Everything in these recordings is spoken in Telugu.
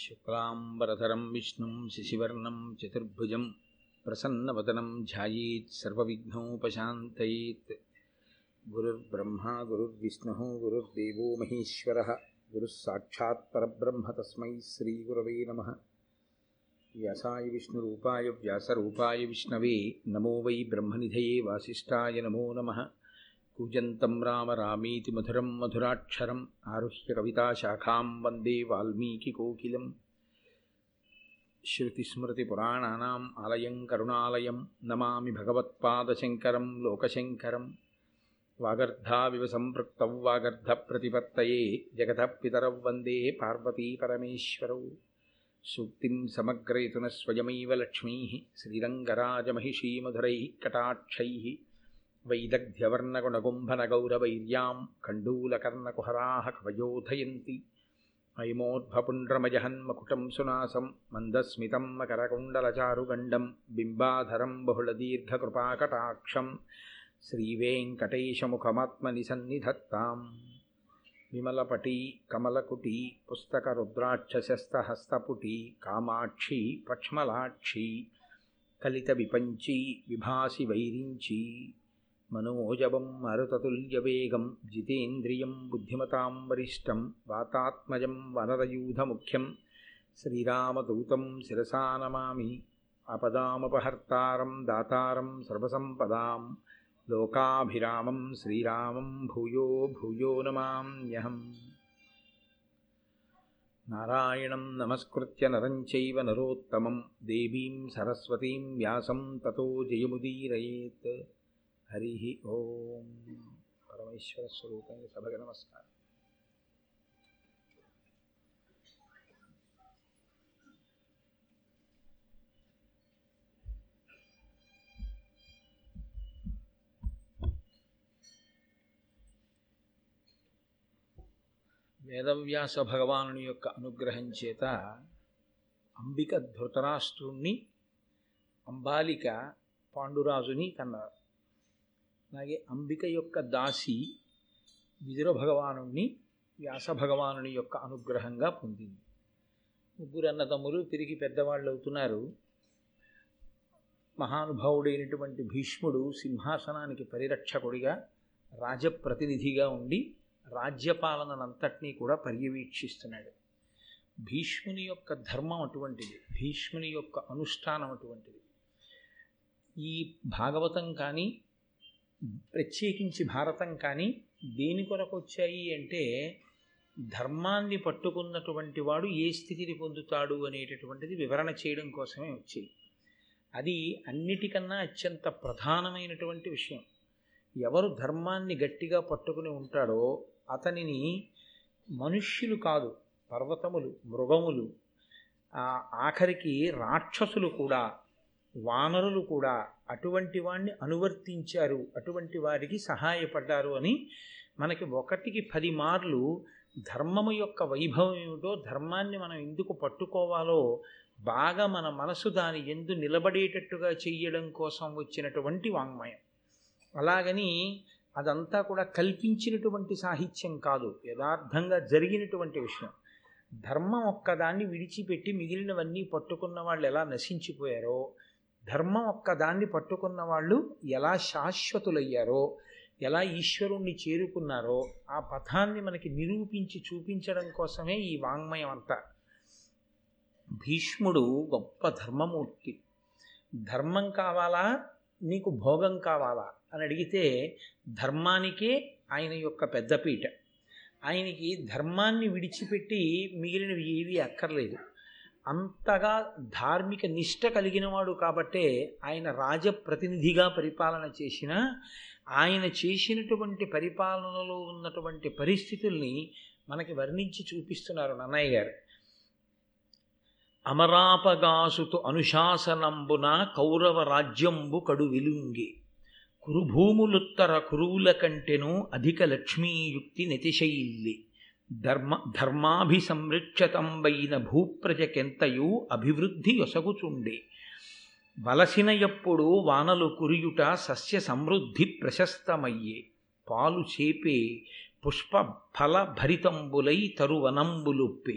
శుక్లాంబరధరం విష్ణుం శశివర్ణం చతుర్భుజం ప్రసన్నవదనం ధ్యాయేత్ సర్వవిఘ్నోపశాంతయేత్. గురుర్బ్రహ్మా గురుర్విష్ణుః గురుర్దేవో మహేశ్వరః గురుస్సాక్షాత్ పరబ్రహ్మ తస్మై శ్రీగురవే నమః. వ్యాసాయ విష్ణురూపాయ వ్యాసరూపాయ విష్ణవే నమో వై బ్రహ్మనిధయే వాసిష్ఠాయ నమో నమః. కూజంతం రామ రామేతి మధురం మధురాక్షరం ఆరుహ్య కవితాశాఖాం వందే వాల్మీకికోకిలం. శ్రుతిస్మృతిపురాణానాం ఆలయం కరుణాలయం నమామి భగవత్పాదశంకరం లోకశంకరం. వాగర్ధావివ సంపృక్తౌ వాగర్ధప్రతిపత్తయే జగతః పితరౌ వందే పార్వతీ పరమేశ్వరౌ. సూక్తిం సమగ్రయతున స్వయమైవ లక్ష్మీః శ్రీరంగరాజమహిషీమధురైః కటాక్షైః వైదగ్ధ్యవర్ణగుణగుంభనగౌరవైర్యాం కండూలకర్ణకుహరాః కవయోధయంతి. ఐమోర్భపుండ్రమజహన్మకుటం సునాసం మందస్మితం మకరకుండలచారుగండం బింబాధరం బహుళదీర్ఘకృపాకటాక్షం శ్రీవేంకటేశముఖమాత్మని సన్నిధత్తాం. విమలపటీ కమలకుటీ పుస్తకరుద్రాక్షశస్తహస్తపుటీ కామాక్షీ పక్ష్మలాక్షీ కలిత విపంచీ విభాసి వైరించీ. మనోజవం మరుతతుల్యవేగం జితేంద్రియం బుద్ధిమతాం వరిష్టం వాతాత్మజం వనరయూధముఖ్యం శ్రీరామదూతం శిరసా నమామి. ఆపదామపహర్తారం దాతారం సర్వసంపదాం లోకాభిరామం శ్రీరామం భూయో భూయో నమామ్యహం. నారాయణం నమస్కృత్య నరం చైవ నరోత్తమం దేవీం సరస్వతీం వ్యాసం తతో జయముదీరయేత్. హరి ఓం. పరమేశ్వర స్వరూపానికి సభకు నమస్కారం. వేదవ్యాస భగవానుని యొక్క అనుగ్రహం చేత అంబిక ధృతరాష్ట్రుణ్ణి, అంబాలిక పాండురాజుని కన్నారు. అలాగే అంబిక యొక్క దాసి విదుర భగవానుణ్ణి వ్యాస భగవానుని యొక్క అనుగ్రహంగా పొందింది. ముగ్గురు అన్నదమ్ములు తిరిగి పెద్దవాళ్ళు అవుతున్నారు. మహానుభావుడైనటువంటి భీష్ముడు సింహాసనానికి పరిరక్షకుడిగా రాజప్రతినిధిగా ఉండి రాజ్యపాలనంతటినీ కూడా పర్యవేక్షిస్తున్నాడు. భీష్ముని యొక్క ధర్మం అటువంటిది, భీష్ముని యొక్క అనుష్ఠానం అటువంటిది. ఈ భాగవతం కానీ ప్రత్యేకించి భారతం కానీ దేని కొరకు వచ్చాయి అంటే ధర్మాన్ని పట్టుకున్నటువంటి వాడు ఏ స్థితిని పొందుతాడు అనేటటువంటిది వివరణ చేయడం కోసమే వచ్చాయి. అది అన్నిటికన్నా అత్యంత ప్రధానమైనటువంటి విషయం. ఎవరు ధర్మాన్ని గట్టిగా పట్టుకుని ఉంటాడో అతనిని మనుష్యులు కాదు, పర్వతములు, మృగములు, ఆఖరికి రాక్షసులు కూడా, వానరులు కూడా అటువంటి వాడిని అనువర్తించారు, అటువంటి వారికి సహాయపడ్డారు అని మనకి 1కి 10 మార్లు ధర్మము యొక్క వైభవం ఏమిటో, ధర్మాన్ని మనం ఎందుకు పట్టుకోవాలో బాగా మన మనసు దాని యందు నిలబడేటట్టుగా చేయడం కోసం వచ్చినటువంటి వాంగ్మయం. అలాగని అదంతా కూడా కల్పించినటువంటి సాహిత్యం కాదు, యథార్థంగా జరిగినటువంటి విషయం. ధర్మం ఒక్కదాన్ని విడిచిపెట్టి మిగిలినవన్నీ పట్టుకున్న వాళ్ళు ఎలా నశించిపోయారో, ధర్మం ఒక్కదాన్ని పట్టుకున్న వాళ్ళు ఎలా శాశ్వతులయ్యారో, ఎలా ఈశ్వరుణ్ణి చేరుకున్నారో ఆ పథాన్ని మనకి నిరూపించి చూపించడం కోసమే ఈ వాంగ్మయం అంతా. భీష్ముడు గొప్ప ధర్మమూర్తి. ధర్మం కావాలా, నీకు భోగం కావాలా అని అడిగితే ధర్మానికే ఆయన యొక్క పెద్దపీట. ఆయనకి ధర్మాన్ని విడిచిపెట్టి మిగిలినవి ఏవీ అక్కర్లేదు. అంతగా ధార్మిక నిష్ట కలిగినవాడు కాబట్టే ఆయన రాజప్రతినిధిగా పరిపాలన చేసినా ఆయన చేసినటువంటి పరిపాలనలో ఉన్నటువంటి పరిస్థితుల్ని మనకి వర్ణించి చూపిస్తున్నారు నన్నయ్య గారు. అమరాపగాసుతు అనుశాసనంబున కౌరవ రాజ్యంబు కడు విలుంగి కురుభూములుత్తర కురువుల కంటెను అధిక లక్ష్మీయుక్తి నతిశైల్లి ధర్మాభిసంరక్షతంబైన భూప్రజకెంతయు అభివృద్ధి యొసగుచుండే వలసిన ఎప్పుడు వానలు కురియుట సస్య సమృద్ధి ప్రశస్తమయ్యే పాలు చేపే పుష్పఫల భరితంబులై తరువనంబులుప్పే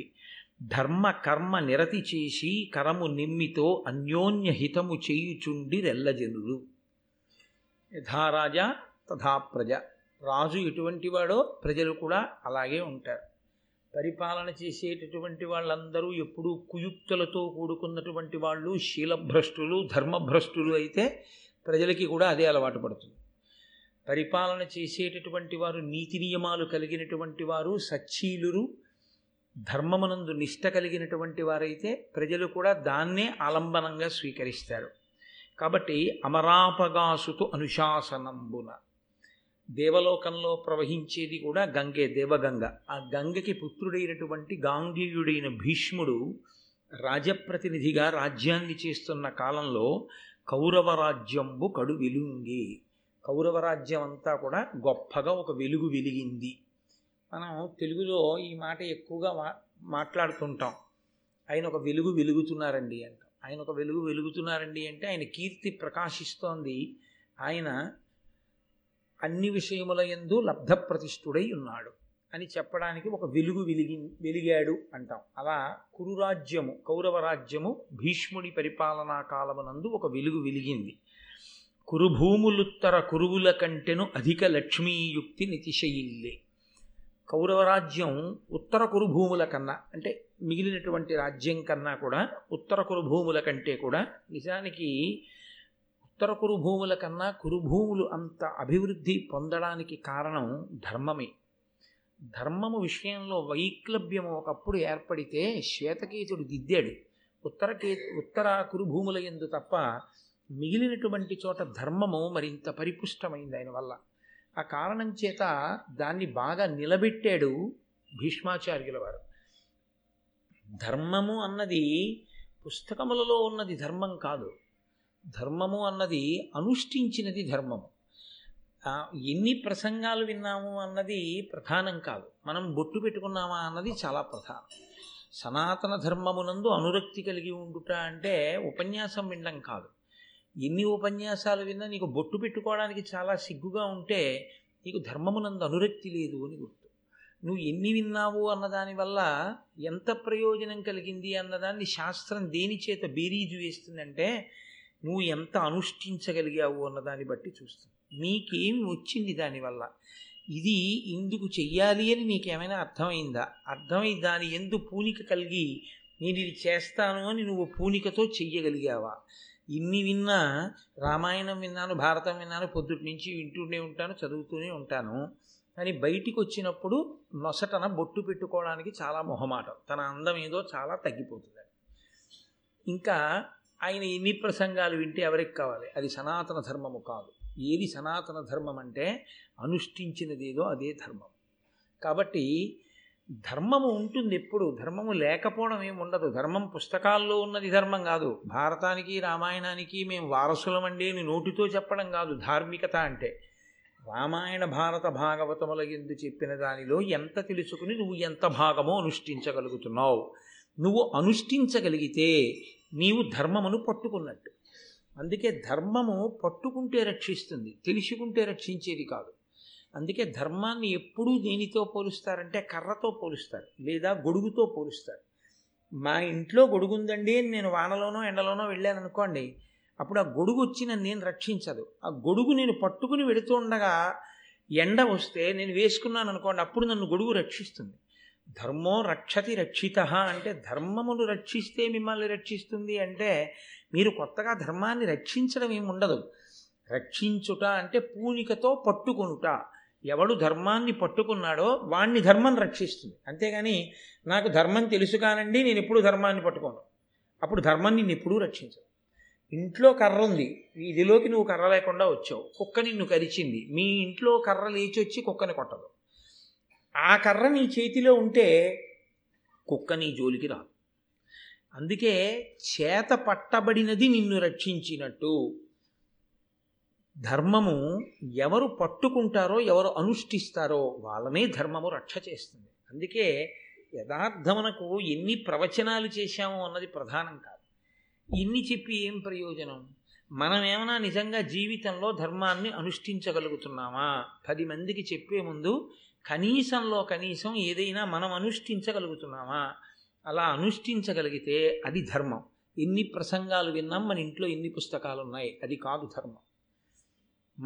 ధర్మ కర్మ నిరతి చేసి కరము నిమ్మితో అన్యోన్య హితము చేయుచుండి రెల్లజనులు. యథారాజా తథా ప్రజ, రాజు ఎటువంటి వాడో ప్రజలు కూడా అలాగే ఉంటారు. పరిపాలన చేసేటటువంటి వాళ్ళందరూ ఎప్పుడూ కుయుక్తులతో కూడుకున్నటువంటి వాళ్ళు, శీలభ్రష్టులు, ధర్మభ్రష్టులు అయితే ప్రజలకి కూడా అదే అలవాటు పడుతుంది. పరిపాలన చేసేటటువంటి వారు నీతి నియమాలు కలిగినటువంటి వారు, సచ్చీలురు, ధర్మమునందు నిష్ట కలిగినటువంటి వారైతే ప్రజలు కూడా దాన్నే ఆలంబనంగా స్వీకరిస్తారు. కాబట్టి అమరాపగాసుతో అనుశాసనంబున దేవలోకంలో ప్రవహించేది కూడా గంగే, దేవగంగ. ఆ గంగకి పుత్రుడైనటువంటి గాంగేయుడైన భీష్ముడు రాజప్రతినిధిగా రాజ్యాన్ని చేస్తున్న కాలంలో కౌరవరాజ్యంబు కడు వెలుంగి, కౌరవరాజ్యం అంతా కూడా గొప్పగా ఒక వెలుగు వెలిగింది. మనం తెలుగులో ఈ మాట ఎక్కువగా మాట్లాడుతుంటాం, ఆయన ఒక వెలుగు వెలుగుతున్నారండి అంట. ఆయన ఒక వెలుగు వెలుగుతున్నారండి అంటే ఆయన కీర్తి ప్రకాశిస్తోంది, ఆయన అన్ని విషయముల యందు లబ్ధప్రతిష్ఠుడై ఉన్నాడు అని చెప్పడానికి ఒక వెలుగు వెలిగాడు అంటాం. అలా కురురాజ్యము, కౌరవరాజ్యము భీష్ముడి పరిపాలనా కాలమునందు ఒక వెలుగు వెలిగింది. కురుభూములుత్తర కురువుల కంటెను అధిక లక్ష్మీయుక్తి నితిశయిల్లే. కౌరవరాజ్యం ఉత్తర కురుభూముల కన్నా, అంటే మిగిలినటువంటి రాజ్యం కన్నా కూడా ఉత్తర కురుభూముల కంటే కూడా, నిజానికి ఉత్తర కురుభూముల కన్నా కురుభూములు అంత అభివృద్ధి పొందడానికి కారణం ధర్మమే. ధర్మము విషయంలో వైక్లభ్యము ఒకప్పుడు ఏర్పడితే శ్వేతకేతుడు దిద్దాడు. ఉత్తర కురుభూముల యందు తప్ప మిగిలినటువంటి చోట ధర్మము మరింత పరిపుష్టమైంది ఆయన వల్ల. ఆ కారణం చేత దాన్ని బాగా నిలబెట్టాడు భీష్మాచార్యుల వారు. ధర్మము అన్నది పుస్తకములలో ఉన్నది ధర్మం కాదు. ధర్మము అన్నది అనుష్ఠించినది ధర్మము. ఎన్ని ప్రసంగాలు విన్నాము అన్నది ప్రధానం కాదు, మనం బొట్టు పెట్టుకున్నామా అన్నది చాలా ప్రధానం. సనాతన ధర్మమునందు అనురక్తి కలిగి ఉండుట అంటే ఉపన్యాసం వినడం కాదు. ఎన్ని ఉపన్యాసాలు విన్నా నీకు బొట్టు పెట్టుకోవడానికి చాలా సిగ్గుగా ఉంటే నీకు ధర్మమునందు అనురక్తి లేదు అని గుర్తు. నువ్వు ఎన్ని విన్నావు అన్నదానివల్ల ఎంత ప్రయోజనం కలిగింది అన్నదాన్ని శాస్త్రం దేని చేత బేరీజు వేస్తుందంటే నువ్వు ఎంత అనుష్ఠించగలిగావు అన్నదాన్ని బట్టి చూస్తావు. నీకేమి వచ్చింది దానివల్ల, ఇది ఇందుకు చెయ్యాలి అని నీకేమైనా అర్థమైందా, అర్థమై దాని ఎందు పూనిక కలిగి నేను ఇది చేస్తాను అని నువ్వు పూనికతో చెయ్యగలిగావా. ఇన్ని విన్నా, రామాయణం విన్నాను, భారతం విన్నాను, పొద్దుటి నుంచి వింటూనే ఉంటాను, చదువుతూనే ఉంటాను అని బయటికి వచ్చినప్పుడు నొసటన బొట్టు పెట్టుకోవడానికి చాలా మొహమాటం, తన అందం ఏదో చాలా తగ్గిపోతుంది. ఇంకా ఆయన ఎన్ని ప్రసంగాలు వింటే ఎవరికి కావాలి, అది సనాతన ధర్మము కాదు. ఏది సనాతన ధర్మం అంటే అనుష్ఠించినదేదో అదే ధర్మం. కాబట్టి ధర్మము ఉంటుంది ఎప్పుడు, ధర్మము లేకపోవడం ఏమి ఉండదు. ధర్మం పుస్తకాల్లో ఉన్నది ధర్మం కాదు. భారతానికి రామాయణానికి మేము వారసులమండి అని నోటితో చెప్పడం కాదు ధార్మికత అంటే. రామాయణ భారత భాగవతముల యందు చెప్పిన దానిలో ఎంత తెలుసుకుని నువ్వు ఎంత భాగమో అనుష్ఠించగలుగుతున్నావు. నువ్వు అనుష్ఠించగలిగితే నీవు ధర్మమును పట్టుకున్నట్టు. అందుకే ధర్మము పట్టుకుంటే రక్షిస్తుంది, తెలుసుకుంటే రక్షించేది కాదు. అందుకే ధర్మాన్ని ఎప్పుడూ దేనితో పోలుస్తారంటే కర్రతో పోలుస్తారు లేదా గొడుగుతో పోలుస్తారు. మా ఇంట్లో గొడుగు ఉందండి, నేను వానలోనో ఎండలోనో వెళ్ళాను అనుకోండి, అప్పుడు ఆ గొడుగు వచ్చి నేను రక్షించదు. ఆ గొడుగు నేను పట్టుకుని వెళుతూ ఉండగా ఎండ వస్తే నేను వేసుకున్నాను అనుకోండి, అప్పుడు నన్ను గొడుగు రక్షిస్తుంది. ధర్మో రక్షతి రక్షిత అంటే ధర్మమును రక్షిస్తే మిమ్మల్ని రక్షిస్తుంది అంటే మీరు కొత్తగా ధర్మాన్ని రక్షించడం ఏమి ఉండదు. రక్షించుట అంటే పూనికతో పట్టుకొనుట. ఎవడు ధర్మాన్ని పట్టుకున్నాడో వాణ్ణి ధర్మం రక్షిస్తుంది. అంతేగాని నాకు ధర్మం తెలుసు కానండి, నేను ఎప్పుడు ధర్మాన్ని పట్టుకోను, అప్పుడు ధర్మం నిన్ను ఎప్పుడూ రక్షించదు. ఇంట్లో కర్ర ఉంది, ఇదిలోకి నువ్వు కర్ర లేకుండా వచ్చావు, కుక్క నిన్ను కరిచింది, మీ ఇంట్లో కర్ర లేచి వచ్చి కుక్కని కొట్టదు. ఆ కర్ర నీ చేతిలో ఉంటే కుక్క నీ జోలికి రాదు. అందుకే చేత పట్టబడినది నిన్ను రక్షించినట్టు. ధర్మము ఎవరు పట్టుకుంటారో ఎవరు అనుష్ఠిస్తారో వాళ్ళనే ధర్మము రక్ష చేస్తుంది. అందుకే యథార్థమునకు ఎన్ని ప్రవచనాలు చేశామో అన్నది ప్రధానం కాదు. ఇన్ని చెప్పి ఏం ప్రయోజనం? మనమేమైనా నిజంగా జీవితంలో ధర్మాన్ని అనుష్ఠించగలుగుతున్నామా? 10 మందికి చెప్పే ముందు కనీసంలో కనీసం ఏదైనా మనం అనుష్ఠించగలుగుతున్నామా? ఆ అలా అనుష్ఠించగలిగితే అది ధర్మం. ఎన్ని ప్రసంగాలు విన్నాం, మన ఇంట్లో ఎన్ని పుస్తకాలు ఉన్నాయి, అది కాదు ధర్మం.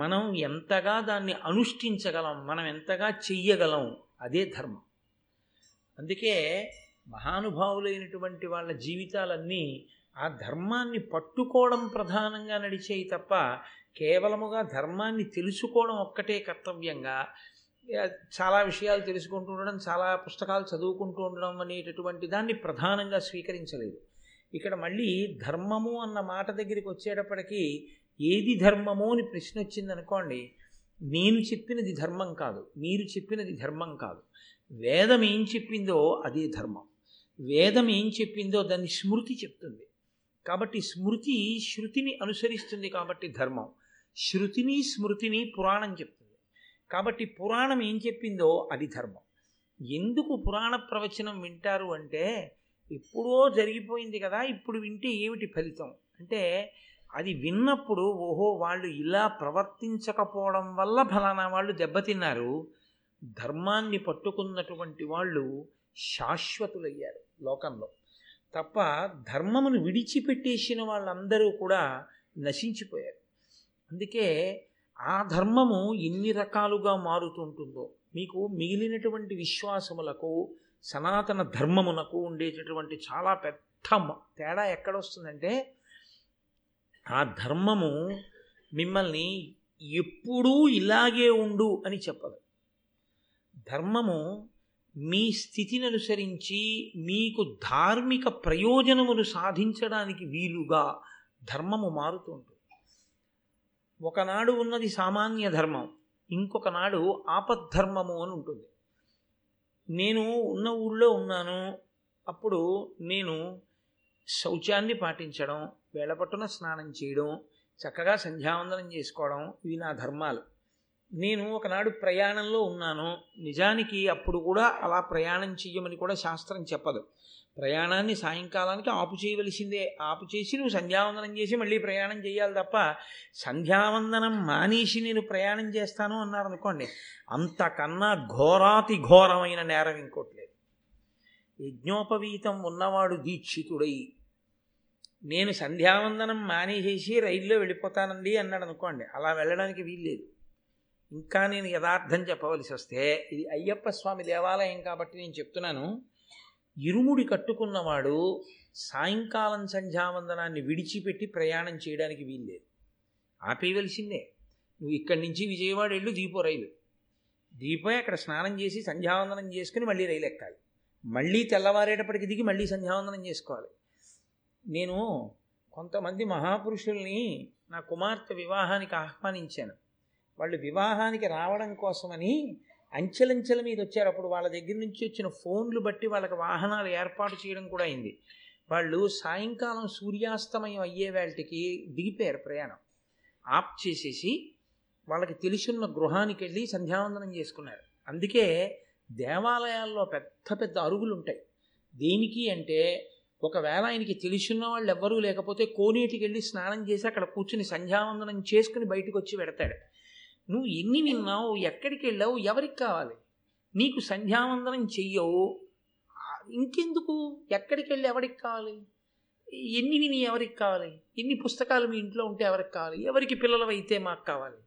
మనం ఎంతగా దాన్ని అనుష్ఠించగలం, మనం ఎంతగా చెయ్యగలం, అదే ధర్మం. అందుకే మహానుభావులైనటువంటి వాళ్ళ జీవితాలన్నీ ఆ ధర్మాన్ని పట్టుకోవడం ప్రధానంగా నడిచేయి తప్ప కేవలముగా ధర్మాన్ని తెలుసుకోవడం ఒక్కటే కర్తవ్యంగా, చాలా విషయాలు తెలుసుకుంటూ ఉండడం, చాలా పుస్తకాలు చదువుకుంటూ ఉండడం అనేటటువంటి దాన్ని ప్రధానంగా స్వీకరించలేదు. ఇక్కడ మళ్ళీ ధర్మము అన్న మాట దగ్గరికి వచ్చేటప్పటికీ ఏది ధర్మము అని ప్రశ్న వచ్చిందనుకోండి, నేను చెప్పినది ధర్మం కాదు, మీరు చెప్పినది ధర్మం కాదు, వేదం ఏం చెప్పిందో అదే ధర్మం. వేదం ఏం చెప్పిందో దాన్ని స్మృతి చెప్తుంది కాబట్టి, స్మృతి శృతిని అనుసరిస్తుంది కాబట్టి ధర్మం, శృతిని స్మృతిని పురాణం చెప్తుంది కాబట్టి పురాణం ఏం చెప్పిందో అది ధర్మం. ఎందుకు పురాణ ప్రవచనం వింటారు అంటే, ఎప్పుడో జరిగిపోయింది కదా, ఇప్పుడు వింటే ఏమిటి ఫలితం అంటే, అది విన్నప్పుడు ఓహో వాళ్ళు ఇలా ప్రవర్తించకపోవడం వల్ల ఫలానా వాళ్ళు దెబ్బతిన్నారు, ధర్మాన్ని పట్టుకున్నటువంటి వాళ్ళు శాశ్వతులయ్యారు లోకంలో తప్ప, ధర్మమును విడిచిపెట్టేసిన వాళ్ళందరూ కూడా నశించిపోయారు. అందుకే ఆ ధర్మము ఎన్ని రకాలుగా మారుతుంటుందో, మీకు మిగిలినటువంటి విశ్వాసములకు సనాతన ధర్మమునకు ఉండేటటువంటి చాలా పెద్ద తేడా ఎక్కడొస్తుందంటే, ఆ ధర్మము మిమ్మల్ని ఎప్పుడూ ఇలాగే ఉండు అని చెప్పదు. ధర్మము మీ స్థితిని అనుసరించి మీకు ధార్మిక ప్రయోజనమును సాధించడానికి వీలుగా ధర్మము మారుతూ ఉంటుంది. ఒకనాడు ఉన్నది సామాన్య ధర్మం, ఇంకొకనాడు ఆపద్ధర్మము అని ఉంటుంది. నేను ఉన్న ఊళ్ళో ఉన్నాను, అప్పుడు నేను శౌచాన్ని పాటించడం, వేళపట్టున స్నానం చేయడం, చక్కగా సంధ్యావందనం చేసుకోవడం, ఇవి నా ధర్మాలు. నేను ఒకనాడు ప్రయాణంలో ఉన్నాను, నిజానికి అప్పుడు కూడా అలా ప్రయాణం చెయ్యమని కూడా శాస్త్రం చెప్పదు. ప్రయాణాన్ని సాయంకాలానికి ఆపు చేయవలసిందే, ఆపు చేసి నువ్వు సంధ్యావందనం చేసి మళ్ళీ ప్రయాణం చేయాలి తప్ప, సంధ్యావందనం మానేసి నేను ప్రయాణం చేస్తాను అన్నారనుకోండి, అంతకన్నా ఘోరాతి ఘోరమైన నేరం ఇంకోట్లేదు. యజ్ఞోపవీతం ఉన్నవాడు దీక్షితుడై నేను సంధ్యావందనం మానేసేసి రైల్లో వెళ్ళిపోతానండి అన్నాడు అనుకోండి, అలా వెళ్ళడానికి వీల్లేదు. ఇంకా నేను యథార్థం చెప్పవలసి వస్తే, ఇది అయ్యప్ప స్వామి దేవాలయం కాబట్టి నేను చెప్తున్నాను, ఇరుముడి కట్టుకున్నవాడు సాయంకాలం సంధ్యావందనాన్ని విడిచిపెట్టి ప్రయాణం చేయడానికి వీల్లేదు, ఆపేయవలసిందే. నువ్వు ఇక్కడి నుంచి విజయవాడ వెళ్ళు, దీపో రైలు, దీపోయి అక్కడ స్నానం చేసి సంధ్యావందనం చేసుకుని మళ్ళీ రైలు ఎక్కాలి, మళ్ళీ తెల్లవారేటప్పటికి దిగి మళ్ళీ సంధ్యావందనం చేసుకోవాలి. నేను కొంతమంది మహాపురుషుల్ని నా కుమార్తె వివాహానికి ఆహ్వానించాను, వాళ్ళు వివాహానికి రావడం కోసమని అంచెలంచెల మీద వచ్చారు. అప్పుడు వాళ్ళ దగ్గర నుంచి వచ్చిన ఫోన్లు బట్టి వాళ్ళకి వాహనాలు ఏర్పాటు చేయడం కూడా అయింది. వాళ్ళు సాయంకాలం సూర్యాస్తమయం అయ్యే వేళకి దిగిపోయారు, ప్రయాణం ఆప్ చేసేసి వాళ్ళకి తెలుసున్న గృహానికి వెళ్ళి సంధ్యావందనం చేసుకున్నారు. అందుకే దేవాలయాల్లో పెద్ద పెద్ద అరుగులు ఉంటాయి, దేనికి అంటే ఒకవేళ ఆయనకి తెలుసున్న వాళ్ళు ఎవ్వరూ లేకపోతే కోనేటికి వెళ్ళి స్నానం చేసి అక్కడ కూర్చుని సంధ్యావందనం చేసుకుని బయటకు వచ్చి పెడతాడు. నువ్వు ఎన్ని విన్నావు, ఎక్కడికి వెళ్ళావు, ఎవరికి కావాలి, నీకు సంధ్యావందనం చెయ్యవు ఇంకెందుకు, ఎక్కడికి వెళ్ళి ఎవరికి కావాలి, ఎన్ని విని ఎవరికి కావాలి, ఎన్ని పుస్తకాలు మీ ఇంట్లో ఉంటే ఎవరికి కావాలి, ఎవరికి పిల్లలు అయితే మాకు కావాలి,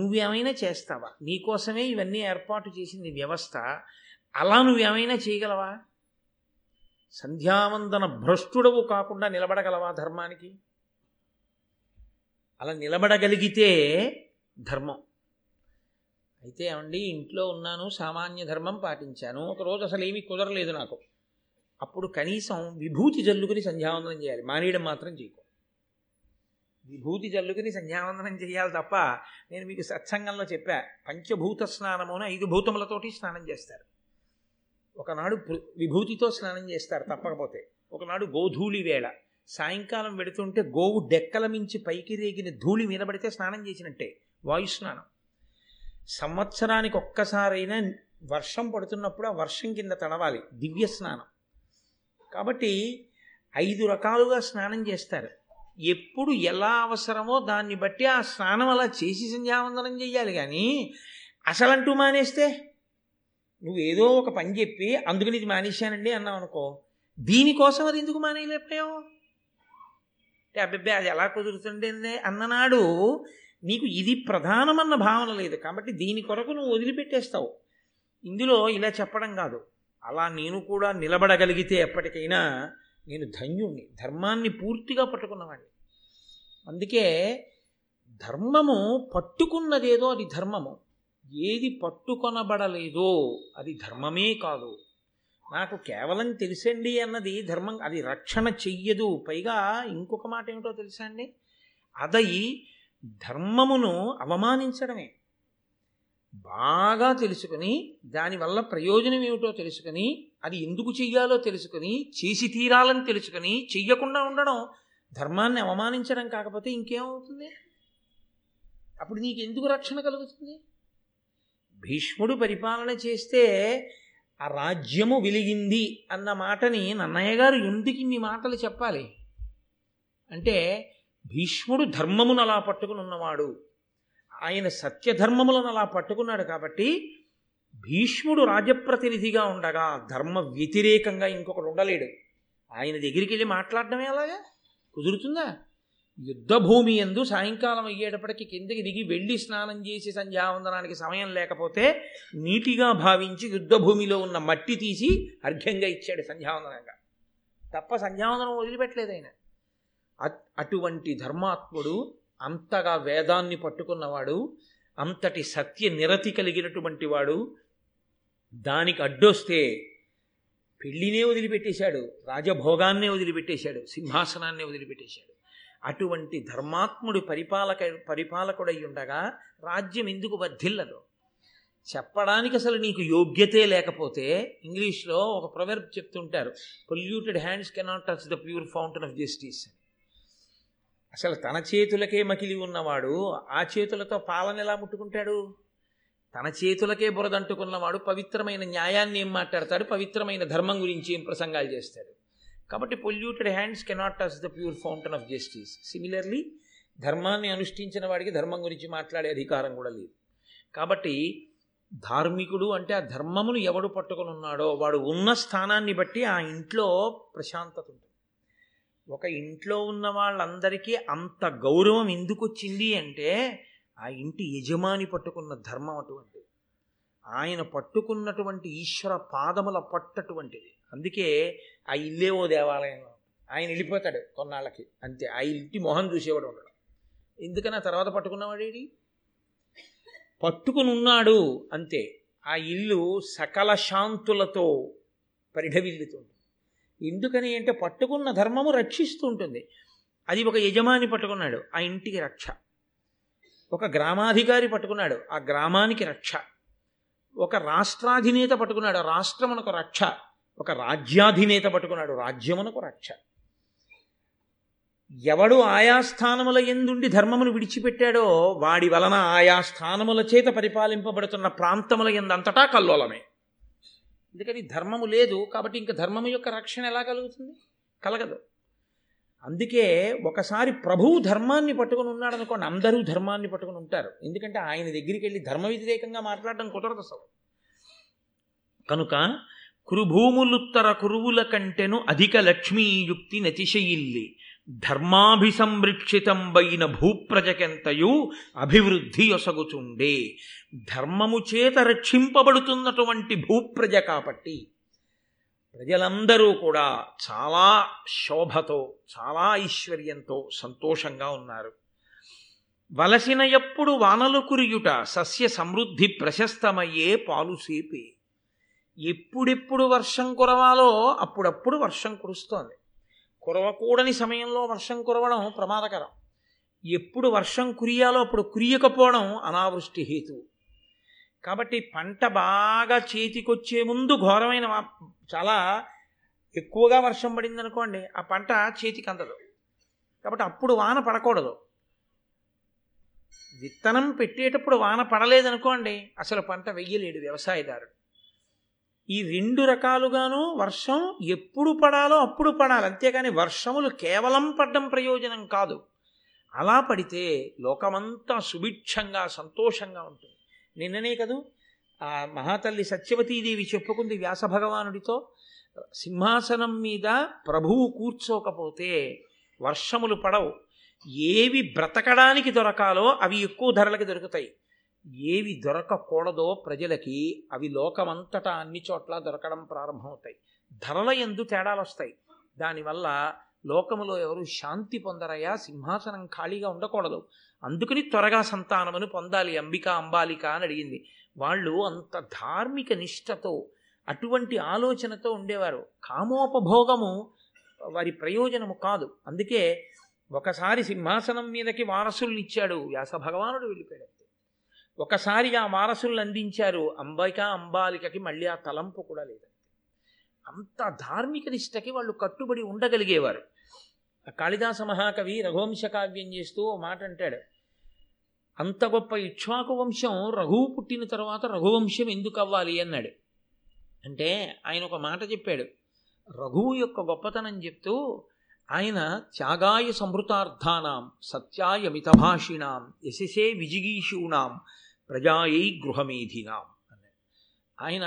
నువ్వేమైనా చేస్తావా, నీకోసమే ఇవన్నీ ఏర్పాటు చేసింది వ్యవస్థ, అలా నువ్వేమైనా చేయగలవా, సంధ్యావందన భ్రష్టుడవు కాకుండా నిలబడగలవా ధర్మానికి, అలా నిలబడగలిగితే ధర్మం. అయితే ఏమండి ఇంట్లో ఉన్నాను, సామాన్య ధర్మం పాటించాను, ఒకరోజు అసలు ఏమీ కుదరలేదు నాకు, అప్పుడు కనీసం విభూతి జల్లుకుని సంధ్యావందనం చేయాలి, మానేయడం మాత్రం చేయకు. విభూతి జల్లుకుని సంధ్యావందనం చేయాలి తప్ప, నేను మీకు సత్సంగంలో చెప్పా, పంచభూత స్నానమును 5 భూతములతోటి స్నానం చేస్తారు. ఒకనాడు విభూతితో స్నానం చేస్తారు తప్పకపోతే, ఒకనాడు గోధూళి వేళ సాయంకాలం పెడుతుంటే గోవు డెక్కల మించి పైకి రేగిన ధూళి మీద పడితే స్నానం చేసినట్టే, వాయు స్నానం. సంవత్సరానికి ఒక్కసారైనా వర్షం పడుతున్నప్పుడు ఆ వర్షం కింద తడవాలి, దివ్య స్నానం కాబట్టి 5 రకాలుగా స్నానం చేస్తారు. ఎప్పుడు ఎలా అవసరమో దాన్ని బట్టి ఆ స్నానం అలా చేసి సంధ్యావందనం చేయాలి, కానీ అసలంటూ మానేస్తే, నువ్వేదో ఒక పని చెప్పి అందుకని ఇది మానేశానండి అన్నావు అనుకో, దీనికోసం అది ఎందుకు మానేయలేకపోయావు అంటే, అబ్బాయి అది ఎలా కుదురుతుండే అన్ననాడు నీకు ఇది ప్రధానమన్న భావన లేదు కాబట్టి దీని కొరకు నువ్వు వదిలిపెట్టేస్తావు. ఇందులో ఇలా చెప్పడం కాదు, అలా నేను కూడా నిలబడగలిగితే ఎప్పటికైనా నేను ధన్యుణ్ణి, ధర్మాన్ని పూర్తిగా పట్టుకున్నవాడిని. అందుకే ధర్మము పట్టుకున్నదేదో అది ధర్మము, ఏది పట్టుకొనబడలేదో అది ధర్మమే కాదు. నాకు కేవలం తెలుసండి అన్నది ధర్మం, అది రక్షణ చెయ్యదు. పైగా ఇంకొక మాట ఏమిటో తెలుసా అండి, అదయి ధర్మమును అవమానించడమే. బాగా తెలుసుకుని దానివల్ల ప్రయోజనం ఏమిటో తెలుసుకుని అది ఎందుకు చెయ్యాలో తెలుసుకుని చేసి తీరాలని తెలుసుకుని చెయ్యకుండా ఉండడం ధర్మాన్ని అవమానించడం కాకపోతే ఇంకేమవుతుంది? అప్పుడు నీకు ఎందుకు రక్షణ కలుగుతుంది? భీష్ముడు పరిపాలన చేస్తే ఆ రాజ్యము వెలిగింది అన్న మాటని నన్నయ్య గారు ఎందుకు ఇన్ని మాటలు చెప్పాలి అంటే, భీష్ముడు ధర్మమును అలా పట్టుకుని ఉన్నవాడు, ఆయన సత్యధర్మములను అలా పట్టుకున్నాడు కాబట్టి భీష్ముడు రాజప్రతినిధిగా ఉండగా ధర్మ వ్యతిరేకంగా ఇంకొకడు ఉండలేడు. ఆయన దగ్గరికి వెళ్ళి మాట్లాడడమే అలాగా కుదురుతుందా? యుద్ధభూమి యందు సాయంకాలం అయ్యేటప్పటికి కిందకి దిగి వెళ్ళి స్నానం చేసి సంధ్యావందనానికి సమయం లేకపోతే నీటిగా భావించి యుద్ధభూమిలో ఉన్న మట్టి తీసి అర్ఘ్యంగా ఇచ్చాడు సంధ్యావందనంగా, తప్ప సంధ్యావందనం వదిలిపెట్టలేదు ఆయన. అటువంటి ధర్మాత్ముడు, అంతగా వేదాన్ని పట్టుకున్నవాడు, అంతటి సత్య నిరతి కలిగినటువంటి వాడు, దానికి అడ్డొస్తే పెళ్ళినే వదిలిపెట్టేశాడు, రాజభోగాన్నే వదిలిపెట్టేశాడు, సింహాసనాన్నే వదిలిపెట్టేశాడు. అటువంటి ధర్మాత్ముడు పరిపాలకుడై ఉండగా రాజ్యం ఎందుకు వర్ధిల్లదు? చెప్పడానికి అసలు నీకు యోగ్యతే లేకపోతే, ఇంగ్లీష్లో ఒక ప్రొవర్బ్ చెప్తుంటారు, polluted hands cannot touch the pure fountain of justice. అసలు తన చేతులకే మకిలి ఉన్నవాడు ఆ చేతులతో పాలన ఎలా ముట్టుకుంటాడు? తన చేతులకే బురదంటుకున్నవాడు పవిత్రమైన న్యాయాన్ని ఏం మాట్లాడతాడు? పవిత్రమైన ధర్మం గురించి ఏం ప్రసంగాలు చేస్తాడు? కాబట్టి polluted hands cannot touch the pure fountain of justice. Similarly ధర్మాన్ని అనుష్ఠించిన వాడికి ధర్మం గురించి మాట్లాడే అధికారం కూడా లేదు. కాబట్టి ధార్మికుడు అంటే ఆ ధర్మమును ఎవడు పట్టుకొని ఉన్నాడో వాడు ఉన్న స్థానాన్ని బట్టి ఆ ఇంట్లో ప్రశాంతత ఉంటుంది. ఒక ఇంట్లో ఉన్న వాళ్ళందరికీ అంత గౌరవం ఎందుకు వచ్చింది అంటే ఆ ఇంటి యజమాని పట్టుకున్న ధర్మం అటువంటిది, ఆయన పట్టుకున్నటువంటి ఈశ్వర పాదముల పట్టటువంటిది. అందుకే ఆ ఇల్లే ఓ దేవాలయంలో, ఆయన వెళ్ళిపోతాడు కొన్నాళ్ళకి అంతే, ఆ ఇంటి మొహం చూసేవాడు ఉండడం. ఎందుకని? ఆ తర్వాత పట్టుకున్నవాడేడి పట్టుకుని ఉన్నాడు అంతే. ఆ ఇల్లు సకల శాంతులతో పరిఢవిల్లుతుంది. ఎందుకని అంటే పట్టుకున్న ధర్మము రక్షిస్తూ ఉంటుంది. అది ఒక యజమాని పట్టుకున్నాడు, ఆ ఇంటికి రక్ష. ఒక గ్రామాధికారి పట్టుకున్నాడు, ఆ గ్రామానికి రక్ష. ఒక రాష్ట్రాధినేత పట్టుకున్నాడు, రాష్ట్రమునకు రక్ష. ఒక రాజ్యాధినేత పట్టుకున్నాడు, రాజ్యమునకు రక్ష. ఎవడు ఆయా స్థానముల ఎందుండి ధర్మమును విడిచిపెట్టాడో వాడి వలన ఆయా స్థానముల చేత పరిపాలింపబడుతున్న ప్రాంతముల ఎందంతటా కల్లోలమే. ఎందుకని? ధర్మము లేదు కాబట్టి ఇంకా ధర్మము యొక్క రక్షణ ఎలా కలుగుతుంది? కలగదు. అందుకే ఒకసారి ప్రభువు ధర్మాన్ని పట్టుకుని ఉన్నాడు అనుకోండి, అందరూ ధర్మాన్ని పట్టుకుని ఉంటారు. ఎందుకంటే ఆయన దగ్గరికి వెళ్ళి ధర్మ వ్యతిరేకంగా మాట్లాడడం కుదరదు అసలు. కనుక కురుభూములుత్తర కురువుల కంటెను అధిక లక్ష్మీయుక్తి నతిశయిల్లి ధర్మాభిసంరక్షితంబైన భూప్రజకెంతయు అభివృద్ధి యొసగుచుండే. ధర్మము చేత రక్షింపబడుతున్నటువంటి భూప్రజ కాబట్టి ప్రజలందరూ కూడా చాలా శోభతో, చాలా ఐశ్వర్యంతో, సంతోషంగా ఉన్నారు. వలసిన ఎప్పుడు వానలు కురియుట సస్య సమృద్ధి ప్రశస్తమయ్యే పాలుసేపే. ఎప్పుడెప్పుడు వర్షం కురవాలో అప్పుడప్పుడు వర్షం కురుస్తోంది. కురవకూడని సమయంలో వర్షం కురవడం ప్రమాదకరం. ఎప్పుడు వర్షం కురియాలో అప్పుడు కురియకపోవడం అనావృష్టి హేతు. కాబట్టి పంట బాగా చేతికొచ్చే ముందు ఘోరమైన, చాలా ఎక్కువగా వర్షం పడింది అనుకోండి, ఆ పంట చేతికి అందదు. కాబట్టి అప్పుడు వాన పడకూడదు. విత్తనం పెట్టేటప్పుడు వాన పడలేదనుకోండి అసలు పంట వెయ్యలేడు వ్యవసాయదారుడు. ఈ రెండు రకాలుగాను వర్షం ఎప్పుడు పడాలో అప్పుడు పడాలి, అంతేకాని వర్షములు కేవలం పడ్డం ప్రయోజనం కాదు. అలా పడితే లోకమంతా సుభిక్షంగా సంతోషంగా ఉంటుంది. నిన్ననే కదూ ఆ మహాతల్లి సత్యవతీదేవి చెప్పుకుంది వ్యాస భగవానుడితో, సింహాసనం మీద ప్రభువు కూర్చోకపోతే వర్షములు పడవు. ఏవి బ్రతకడానికి దొరకాలో అవి ఎక్కువ ధరలకి దొరుకుతాయి, ఏవి దొరకకూడదో ప్రజలకి అవి లోకమంతటా అన్ని చోట్ల దొరకడం ప్రారంభమవుతాయి. ధరల యందు తేడాలు వస్తాయి. దానివల్ల లోకములో ఎవరు శాంతి పొందరయా, సింహాసనం ఖాళీగా ఉండకూడదు, అందుకని త్వరగా సంతానమును పొందాలి అంబికా అంబాలిక అని అడిగింది. వాళ్ళు అంత ధార్మిక నిష్ఠతో అటువంటి ఆలోచనతో ఉండేవారు. కామోపభోగము వారి ప్రయోజనము కాదు. అందుకే ఒకసారి సింహాసనం మీదకి వారసుల్ని ఇచ్చాడు, వ్యాస భగవానుడు వెళ్ళిపోయాడు. ఒకసారి ఆ వారసుల్ని అందించారు, అంబికా అంబాలికకి మళ్ళీ ఆ తలంపు కూడా లేదు. అంత ధార్మిక నిష్టకి వాళ్ళు కట్టుబడి ఉండగలిగేవారు. కాళిదాస మహాకవి రఘువంశ కావ్యం చేస్తూ మాట అంటాడు, అంత గొప్ప ఇక్ష్వాకు వంశం రఘువు పుట్టిన తర్వాత రఘువంశం ఎందుకు అవ్వాలి అన్నాడు. అంటే ఆయన ఒక మాట చెప్పాడు, రఘువు యొక్క గొప్పతనం చెప్తూ ఆయన త్యాగాయ సంభృతార్థానాం సత్యాయ మితభాషిణాం యశసే విజిగీషూణాం ప్రజాయై గృహమేధినాం అన్నాడు. ఆయన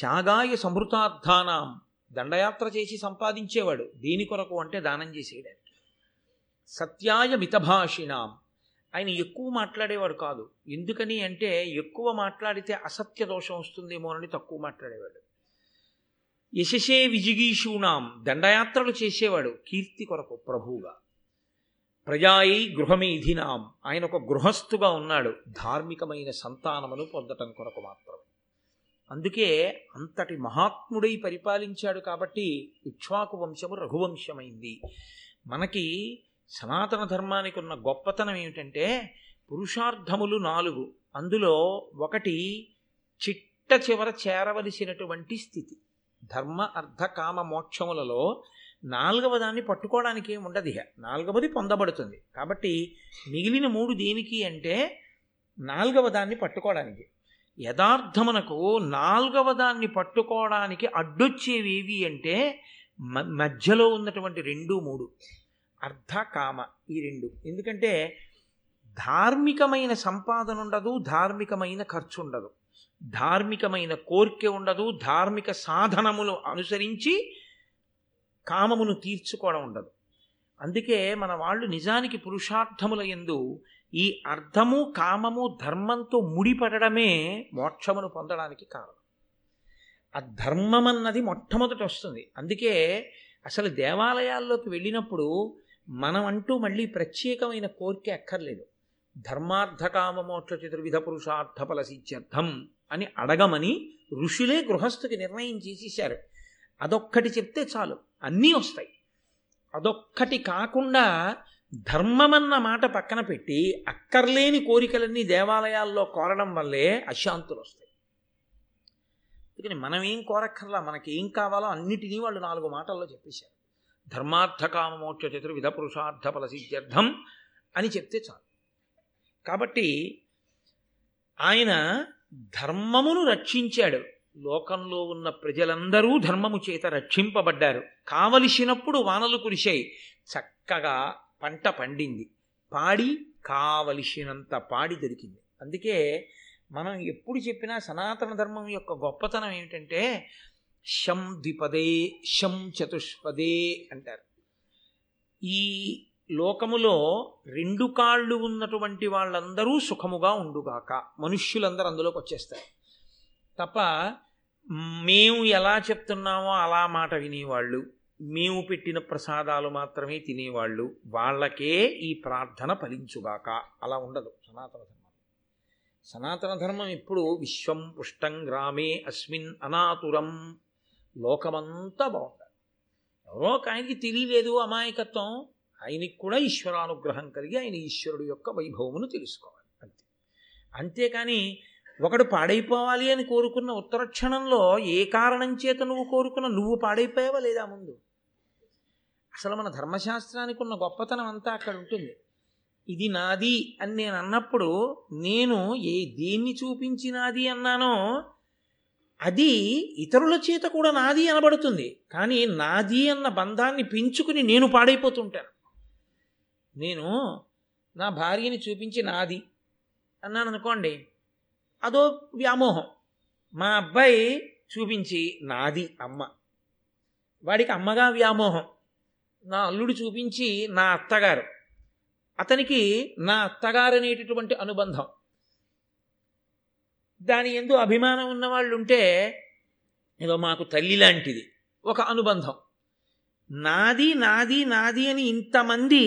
త్యాగాయ సంభృతార్థానాం దండయాత్ర చేసి సంపాదించేవాడు, దేని కొరకు అంటే దానం చేసేయడానికి. సత్యాయ మితభాషిణాం ఆయన ఎక్కువ మాట్లాడేవాడు కాదు, ఎందుకని అంటే ఎక్కువ మాట్లాడితే అసత్య దోషం వస్తుందేమోనని తక్కువ మాట్లాడేవాడు. యశసే విజిగీషూణాం దండయాత్రలు చేసేవాడు కీర్తి కొరకు ప్రభువుగా. ప్రజాయై గృహమేధినాం ఆయన ఒక గృహస్థుగా ఉన్నాడు ధార్మికమైన సంతానమును పొందటం కొరకు మాత్రమే. అందుకే అంతటి మహాత్ముడై పరిపాలించాడు కాబట్టి ఇక్ష్వాకు వంశము రఘువంశమైంది. మనకి సనాతన ధర్మానికి ఉన్న గొప్పతనం ఏమిటంటే పురుషార్థములు 4, అందులో ఒకటి చిట్ట చివర చేరవలసినటువంటి స్థితి. ధర్మ అర్థ కామ మోక్షములలో 4వ దాన్ని పట్టుకోవడానికి ఏమి ఉండదు, 4వది పొందబడుతుంది. కాబట్టి మిగిలిన 3 దేనికి అంటే 4వ దాన్ని పట్టుకోవడానికి. యథార్థమునకు 4వ దాన్ని పట్టుకోవడానికి అడ్డొచ్చేవేవి అంటే మధ్యలో ఉన్నటువంటి 2, 3 అర్థ కామ, ఈ 2. ఎందుకంటే ధార్మికమైన సంపాదన ఉండదు, ధార్మికమైన ఖర్చు ఉండదు, ధార్మికమైన కోరిక ఉండదు, ధార్మిక సాధనములు అనుసరించి కామమును తీర్చుకోవడం ఉండదు. అందుకే మన వాళ్ళు నిజానికి పురుషార్థముల యందు ఈ అర్థము కామము ధర్మంతో ముడిపడమే మోక్షమును పొందడానికి కారణం. ఆ ధర్మం అన్నది మొట్టమొదట వస్తుంది. అందుకే అసలు దేవాలయాల్లోకి వెళ్ళినప్పుడు మనం అంటూ మళ్ళీ ప్రత్యేకమైన కోరిక ఎక్కర్లేదు. ధర్మార్థకామమోక్ష చతుర్విధ పురుషార్థ ఫల సిద్ధ్యర్థం అని అడగమని ఋషులే గృహస్థుకి నిర్ణయం చేసేశారు. అదొక్కటి చెప్తే చాలు, అన్నీ వస్తాయి. అదొక్కటి కాకుండా ధర్మమన్న మాట పక్కన పెట్టి అక్కర్లేని కోరికలన్నీ దేవాలయాల్లో కోరడం వల్లే అశాంతులు వస్తాయి. అందుకని మనం ఏం కోరక్కర్లా, మనకి ఏం కావాలో అన్నిటినీ వాళ్ళు 4 మాటల్లో చెప్పేశారు. ధర్మార్థకామోక్ష చతుర్విధ పురుషార్థ ఫల సిద్ధ్యర్థం అని చెప్తే చాలు. కాబట్టి ఆయన ధర్మమును రక్షించాడు. లోకంలో ఉన్న ప్రజలందరూ ధర్మము చేత రక్షింపబడ్డారు. కావలసినప్పుడు వానలు కురిశాయి, చక్కగా పంట పండింది, పాడి కావలసినంత పాడి దొరికింది. అందుకే మనం ఎప్పుడు చెప్పినా సనాతన ధర్మం యొక్క గొప్పతనం ఏమిటంటే శం ద్విపదే శం చతుష్పదే అంటారు. ఈ లోకములో 2 కాళ్ళు ఉన్నటువంటి వాళ్ళందరూ సుఖముగా ఉండుగాక, మనుష్యులందరూ అందులోకి వచ్చేస్తారు తప్ప మేము ఎలా చెప్తున్నామో అలా మాట వినేవాళ్ళు, మేము పెట్టిన ప్రసాదాలు మాత్రమే తినేవాళ్ళు, వాళ్ళకే ఈ ప్రార్థన ఫలించుగాక అలా ఉండదు సనాతన ధర్మం. సనాతన ధర్మం ఇప్పుడు విశ్వం పుష్టం గ్రామే అస్మిన్ అనాతురం, లోకమంతా బాగుంటారు. ఎవరో ఆయనకి తెలియలేదు అమాయకత్వం, ఆయనకి కూడా ఈశ్వరానుగ్రహం కలిగి ఆయన ఈశ్వరుడు యొక్క వైభవమును తెలుసుకోవాలి అంతే. అంతేకాని ఒకడు పాడైపోవాలి అని కోరుకున్న ఉత్తర క్షణంలో ఏ కారణం చేత నువ్వు కోరుకున్న నువ్వు పాడైపోయావా లేదా ముందు. అసలు మన ధర్మశాస్త్రానికి ఉన్న గొప్పతనం అంతా అక్కడ ఉంటుంది. ఇది నాది అని నేను అన్నప్పుడు నేను దేన్ని చూపించి నాది అన్నానో అది ఇతరుల చేత కూడా నాది అనబడుతుంది. కానీ నాది అన్న బంధాన్ని పెంచుకుని నేను పాడైపోతుంటాను. నేను నా భార్యని చూపించి నాది అన్నాను అనుకోండి, అదో వ్యామోహం. మా అబ్బాయి చూపించి నాది అమ్మ వాడికి అమ్మగా వ్యామోహం, నా అల్లుడు చూపించి నా అత్తగారు, అతనికి నా అత్తగారు అనేటటువంటి అనుబంధం, దాని యందు అభిమానం ఉన్నవాళ్ళు ఉంటే ఏదో మాకు తల్లి లాంటిది ఒక అనుబంధం, నాది నాది నాది అని ఇంతమంది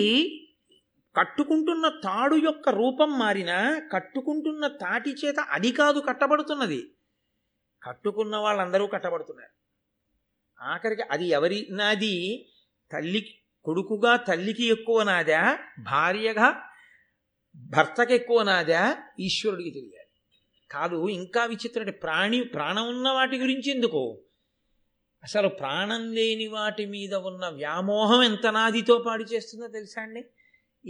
కట్టుకుంటున్న తాడు యొక్క రూపం మారినా కట్టుకుంటున్న తాటి చేత అది కాదు కట్టబడుతున్నది, కట్టుకున్న వాళ్ళందరూ కట్టబడుతున్నారు. ఆఖరికి అది ఎవరి నాది, తల్లికి కొడుకుగా తల్లికి ఎక్కువ నాదా, భార్యగా భర్తకి ఎక్కువ నాదా, ఈశ్వరుడికి తెలియాలి. కాదు, ఇంకా విచిత్రమైన ప్రాణం ఉన్న వాటి గురించి ఎందుకు, అసలు ప్రాణం లేని వాటి మీద ఉన్న వ్యామోహం ఎంత నాదితో పాడు చేస్తుందో తెలుసా అండి.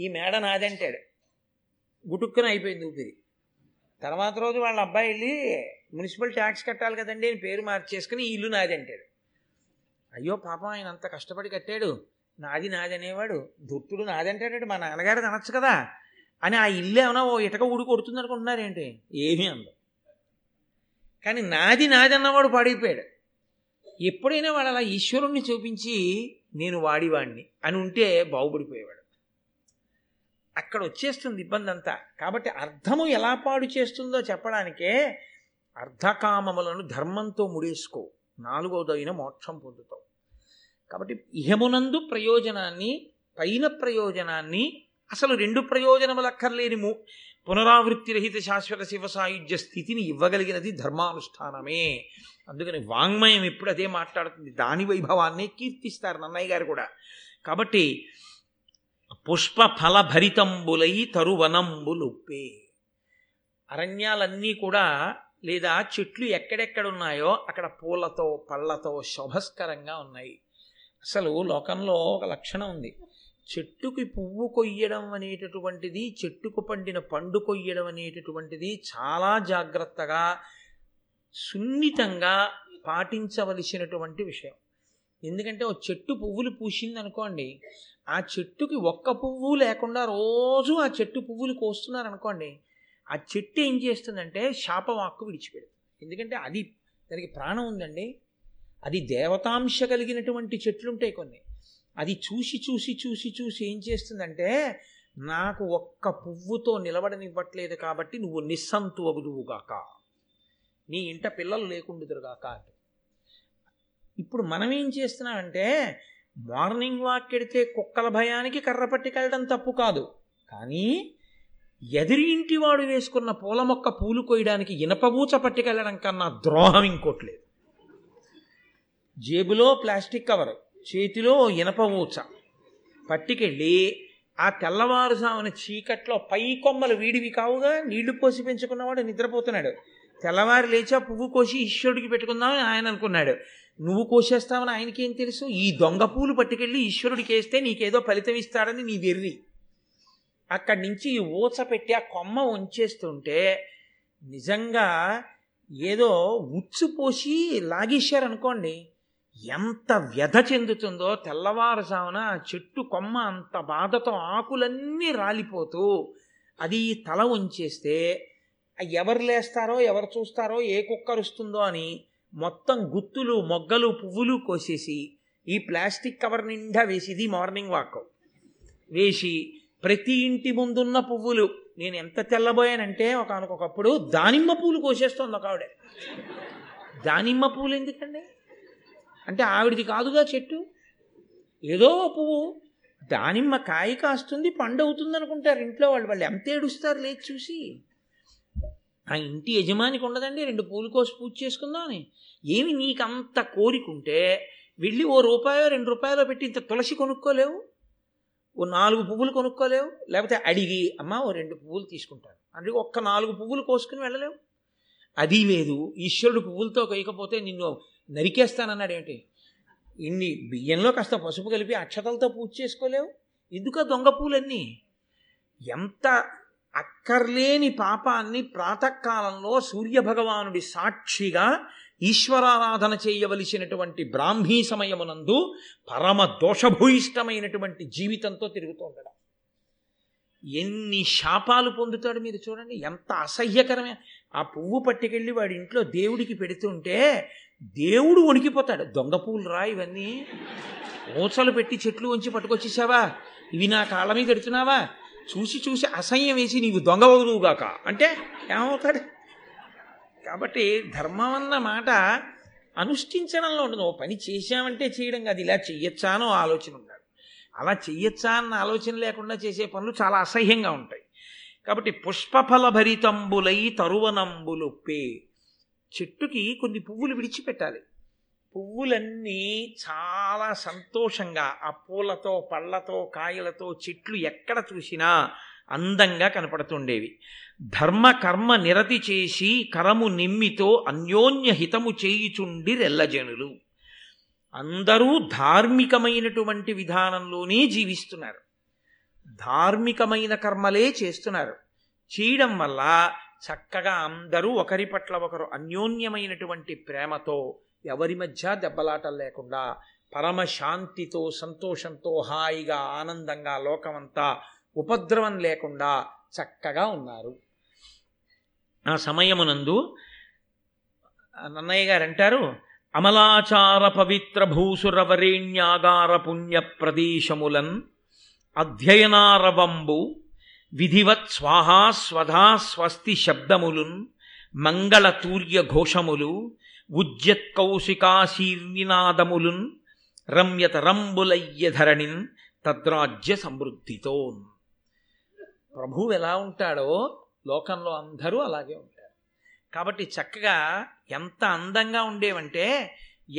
ఈ మేడ నాదంటాడు, గుటుక్కున అయిపోయింది ఊపిరి. తర్వాత రోజు వాళ్ళ అబ్బాయి వెళ్ళి మున్సిపల్ ట్యాక్స్ కట్టాలి కదండి అని పేరు మార్చేసుకుని ఈ ఇల్లు నాదంటాడు. అయ్యో పాపం ఆయన అంత కష్టపడి కట్టాడు, నాది నాది అనేవాడు దుట్టుడు నాదంటాడు, మా నాన్నగారు అనొచ్చు కదా అని ఆ ఇల్లు ఏమన్నా ఓ ఇటక ఊడి కొడుతుంది అనుకుంటున్నారేంటి, ఏమీ అందం. కానీ నాది నాది అన్నవాడు పాడైపోయాడు. ఎప్పుడైనా వాడు అలా ఈశ్వరుణ్ణి చూపించి నేను వాడివాణ్ణి అని ఉంటే బాగుపడిపోయేవాడు. అక్కడ వచ్చేస్తుంది ఇబ్బంది అంతా. కాబట్టి అర్థము ఎలా పాడు చేస్తుందో చెప్పడానికే అర్థకామములను ధర్మంతో ముడేసుకో, నాలుగోదైన మోక్షం పొందుతావు. కాబట్టి ఇహమునందు ప్రయోజనాన్ని, పైన ప్రయోజనాన్ని, అసలు రెండు ప్రయోజనములక్కర్లేని పునరావృత్తి రహిత శాశ్వత శివ సాయుధ్య స్థితిని ఇవ్వగలిగినది ధర్మానుష్ఠానమే. అందుకని వాంగ్మయం ఎప్పుడు అదే మాట్లాడుతుంది, దాని వైభవాన్ని కీర్తిస్తారు నన్నయ్య గారు కూడా. కాబట్టి పుష్ప ఫల భరితంబులై తరువనంబులుప్పే, అరణ్యాలన్నీ కూడా లేదా చెట్లు ఎక్కడెక్కడున్నాయో అక్కడ పూలతో పళ్ళతో శోభస్కరంగా ఉన్నాయి. అసలు లోకంలో ఒక లక్షణం ఉంది, చెట్టుకి పువ్వు కొయ్యడం అనేటటువంటిది, చెట్టుకు పండిన పండు కొయ్యడం అనేటటువంటిది చాలా జాగ్రత్తగా సున్నితంగా పాటించవలసినటువంటి విషయం. ఎందుకంటే ఓ చెట్టు పువ్వులు పూసింది అనుకోండి, ఆ చెట్టుకి ఒక్క పువ్వు లేకుండా రోజు ఆ చెట్టు పువ్వులు కోస్తున్నారనుకోండి, ఆ చెట్టు ఏం చేస్తుందంటే శాపవాక్కు విడిచిపెడుతుంది. ఎందుకంటే అది దానికి ప్రాణం ఉందండి, అది దేవతాంశ కలిగినటువంటి చెట్లు ఉంటాయి కొన్ని, అది చూసి చూసి చూసి చూసి ఏం చేస్తుందంటే నాకు ఒక్క పువ్వుతో నిలబడనివ్వట్లేదు కాబట్టి నువ్వు నిస్సంతు అగుదువుగాక, నీ ఇంట పిల్లలు లేకుండుదురుగాక అంట. ఇప్పుడు మనం ఏం చేస్తున్నామంటే మార్నింగ్ వాక్ ఎడితే కుక్కల భయానికి కర్ర పట్టుకెళ్ళడం తప్పు కాదు, కానీ ఎదిరి ఇంటి వాడు వేసుకున్న పూల మొక్క పూలు కోయడానికి ఇనపబూచ పట్టుకెళ్ళడం కన్నా ద్రోహం ఇంకోట్లేదు. జేబులో ప్లాస్టిక్ కవర్, చేతిలో ఇనపబూచ పట్టుకెళ్ళి ఆ తెల్లవారుజామున చీకట్లో పై కొమ్మలు వీడివి కావుగా, నీళ్లు పోసి పెంచుకున్నవాడు నిద్రపోతున్నాడు, తెల్లవారు లేచా పువ్వు కోసి ఈశ్వరుడికి పెట్టుకుందామని ఆయన అనుకున్నాడు, నువ్వు కోసేస్తావని ఆయనకేం తెలుసు, ఈ దొంగ పూలు పట్టుకెళ్ళి ఈశ్వరుడికి వేస్తే నీకేదో ఫలితం ఇస్తాడని నీ వెర్రి. అక్కడి నుంచి ఈ ఊచ పెట్టి ఆ కొమ్మ వంచేస్తుంటే నిజంగా ఏదో ఉచ్చు పోసి లాగేశారనుకోండి, ఎంత వ్యధ చెందుతుందో. తెల్లవారుజామున చెట్టు కొమ్మ అంత బాధతో ఆకులన్నీ రాలిపోతూ అది తల వంచేస్తే ఎవరు లేస్తారో, ఎవరు చూస్తారో, ఏ కుక్కరుస్తుందో అని మొత్తం గుత్తులు మొగ్గలు పువ్వులు కోసేసి ఈ ప్లాస్టిక్ కవర్ నిండా వేసిది మార్నింగ్ వాక్ వేసి ప్రతి ఇంటి ముందున్న పువ్వులు. నేను ఎంత తెల్లబోయానంటే ఒకనకొకప్పుడు దానిమ్మ పూలు కోసేస్తోంది ఒక ఆవిడ. దానిమ్మ పూలు ఎందుకండి అంటే ఆవిడిది కాదుగా చెట్టు, ఏదో పువ్వు దానిమ్మ కాయ కాస్తుంది పండు అవుతుంది అనుకుంటారు ఇంట్లో వాళ్ళు, వాళ్ళు ఎంత ఏడుస్తారు లేచి చూసి. ఆ ఇంటి యజమానికి ఉండదండి రెండు పూలు కోసి పూజ చేసుకుందామని, ఏమి నీకంత కోరికుంటే వెళ్ళి ఓ రూపాయో రెండు రూపాయలో పెట్టి ఇంత తులసి కొనుక్కోలేవు, ఓ నాలుగు పువ్వులు కొనుక్కోలేవు, లేకపోతే అడిగి అమ్మ ఓ రెండు పువ్వులు తీసుకుంటాను అంటే ఒక్క నాలుగు పువ్వులు కోసుకుని వెళ్ళలేవు. అది లేదు, ఈశ్వరుడు పువ్వులతో కొయ్యకపోతే నిన్ను నరికేస్తానన్నాడు ఏంటి, ఇన్ని బియ్యంలో కాస్త పసుపు కలిపి అక్షతలతో పూజ చేసుకోలేవు, ఎందుకు దొంగ పూలన్నీ. ఎంత అక్కర్లేని పాపాన్ని ప్రాతకాలంలో సూర్యభగవానుడి సాక్షిగా ఈశ్వరారాధన చేయవలసినటువంటి బ్రాహ్మీ సమయమునందు పరమ దోషభూయిష్టమైనటువంటి జీవితంతో తిరుగుతూ ఉండడం, ఎన్ని శాపాలు పొందుతాడు మీరు చూడండి, ఎంత అసహ్యకరమైన. ఆ పువ్వు పట్టుకెళ్ళి వాడి ఇంట్లో దేవుడికి పెడుతుంటే దేవుడు వణికిపోతాడు. దొంగ పూలు రా, ఇవన్నీ ఊసలు పెట్టి చెట్లు వంచి పట్టుకొచ్చేసావా, ఇవి నా కాళ్ళమీ కడుతున్నావా, చూసి చూసి అసహ్యం వేసి నీవు దొంగవదువుగాక అంటే ఏమవుతాడు? కాబట్టి ధర్మం అన్న మాట అనుష్ఠించడంలో ఉండదు. ఓ పని చేశామంటే చేయడం కాదు, ఇలా చెయ్యొచ్చా అనో ఆలోచన ఉండాలి. అలా చెయ్యొచ్చా అన్న ఆలోచన లేకుండా చేసే పనులు చాలా అసహ్యంగా ఉంటాయి. కాబట్టి పుష్పఫల భరితంబులై తరువనంబులొప్పే, చెట్టుకి కొన్ని పువ్వులు విడిచిపెట్టాలి. పువ్వులన్నీ చాలా సంతోషంగా ఆ పూలతో పళ్ళతో కాయలతో చెట్లు ఎక్కడ చూసినా అందంగా కనపడుతుండేవి. ధర్మ కర్మ నిరతి చేసి కరము నిమ్మితో అన్యోన్య హితము చేయుచుండి రెల్లజనులు. అందరూ ధార్మికమైనటువంటి విధానంలోనే జీవిస్తున్నారు, ధార్మికమైన కర్మలే చేస్తున్నారు. చేయడం వల్ల చక్కగా అందరూ ఒకరి పట్ల ఒకరు అన్యోన్యమైనటువంటి ప్రేమతో, ఎవరి మధ్య దెబ్బలాటలు లేకుండా, పరమశాంతితో సంతోషంతో హాయిగా ఆనందంగా లోకమంతా ఉపద్రవం లేకుండా చక్కగా ఉన్నారు. ఆ సమయమునందు నన్నయ్య గారు అంటారు, అమలాచార పవిత్ర భూసురవరేణ్యాగార పుణ్య ప్రదేశములన్ అధ్యయనారవంబు విధివత్ స్వాహా స్వధా స్వస్తి శబ్దములున్ మంగళ తూర్య ఘోషములు ఉజ్జత్ కౌశికాశీర్నినాదములున్ రమ్యత రంబులయ్య ధరణిన్ తద్రాజ్య సమృద్ధితో. ప్రభువు ఎలా ఉంటాడో లోకంలో అందరూ అలాగే ఉంటారు. కాబట్టి చక్కగా ఎంత అందంగా ఉండేవంటే,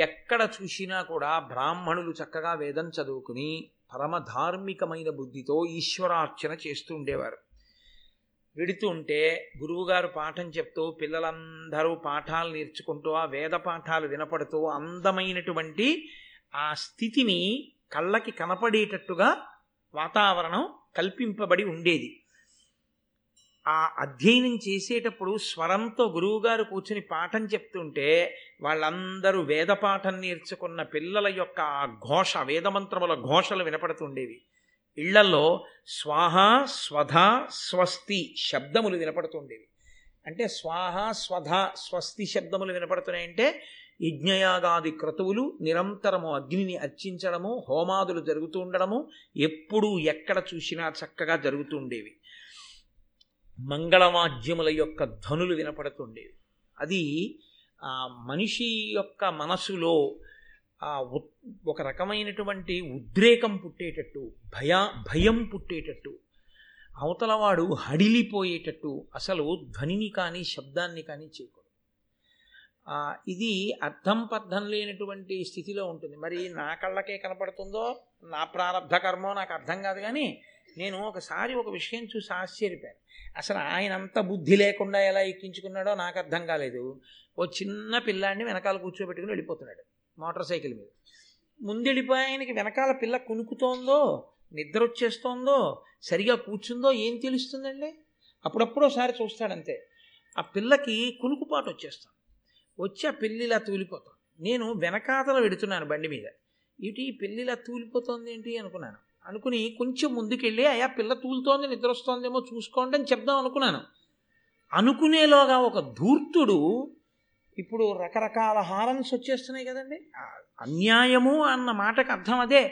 ఎక్కడ చూసినా కూడా బ్రాహ్మణులు చక్కగా వేదం చదువుకుని పరమధార్మికమైన బుద్ధితో ఈశ్వరార్చన చేస్తూ ఉండేవారు. వెడుతూ ఉంటే గురువుగారు పాఠం చెప్తూ పిల్లలందరూ పాఠాలు నేర్చుకుంటూ ఆ వేద పాఠాలు వినపడుతూ అందమైనటువంటి ఆ స్థితిని కళ్ళకి కనపడేటట్టుగా వాతావరణం కల్పింపబడి ఉండేది. ఆ అధ్యయనం చేసేటప్పుడు స్వరంతో గురువుగారు కూర్చుని పాఠం చెప్తుంటే వాళ్ళందరూ వేద పాఠం నేర్చుకున్న పిల్లల యొక్క ఆ ఘోష, వేదమంత్రముల ఘోషలు వినపడుతుండేవి. ఇళ్లలో స్వాహ స్వధ స్వస్తి శబ్దములు వినపడుతుండేవి. అంటే స్వాహ స్వధ స్వస్తి శబ్దములు వినపడుతున్నాయంటే యజ్ఞయాగాది క్రతువులు నిరంతరము అగ్నిని అర్చించడము, హోమాదులు జరుగుతూ ఉండడము ఎప్పుడూ ఎక్కడ చూసినా చక్కగా జరుగుతూ ఉండేవి. మంగళవాద్యముల యొక్క ధ్వనులు వినపడుతుండేవి. అది ఆ మనిషి యొక్క మనసులో ఒక రకమైనటువంటి ఉద్రేకం పుట్టేటట్టు, భయం పుట్టేటట్టు, అవతలవాడు హడిలిపోయేటట్టు అసలు ధ్వనిని కానీ శబ్దాన్ని కానీ చేయకూడదు. ఇది అర్థం పద్ధం లేనటువంటి స్థితిలో ఉంటుంది. మరి నా కళ్ళకే కనపడుతుందో నా ప్రారంభ కర్మో నాకు అర్థం కాదు. కానీ నేను ఒకసారి ఒక విషయం చూసి ఆశ్చర్యపోయాను. అసలు ఆయనంత బుద్ధి లేకుండా ఎలా ఎక్కించుకున్నాడో నాకు అర్థం కాలేదు. ఓ చిన్న పిల్లాడిని వెనకాల కూర్చోబెట్టుకుని వెళ్ళిపోతున్నాడు మోటార్ సైకిల్ మీద. ముందు వెళ్ళిపోయి ఆయనకి వెనకాల పిల్ల కునుకుతోందో నిద్ర వచ్చేస్తోందో సరిగా కూర్చుందో ఏం తెలుస్తుందండి? అప్పుడప్పుడు ఒకసారి చూస్తాడంతే. ఆ పిల్లకి కునుకుపాటు వచ్చేస్తాను, వచ్చి ఆ పిల్లిలా తూలిపోతాను. నేను వెనకాతలో వెడుతున్నాను బండి మీద, ఇటు ఈ పిల్లిలా తూలిపోతుంది ఏంటి అనుకున్నాను. అనుకుని కొంచెం ముందుకెళ్ళి అయ్యా పిల్ల తూలుతోంది నిద్ర వస్తోందేమో చూసుకోండి అని చెప్దాం అనుకున్నాను. అనుకునేలోగా ఒక ధూర్తుడు, ఇప్పుడు రకరకాల హారన్స్ వచ్చేస్తున్నాయి కదండి, అన్యాయము అన్న మాటకు అర్థం అదే.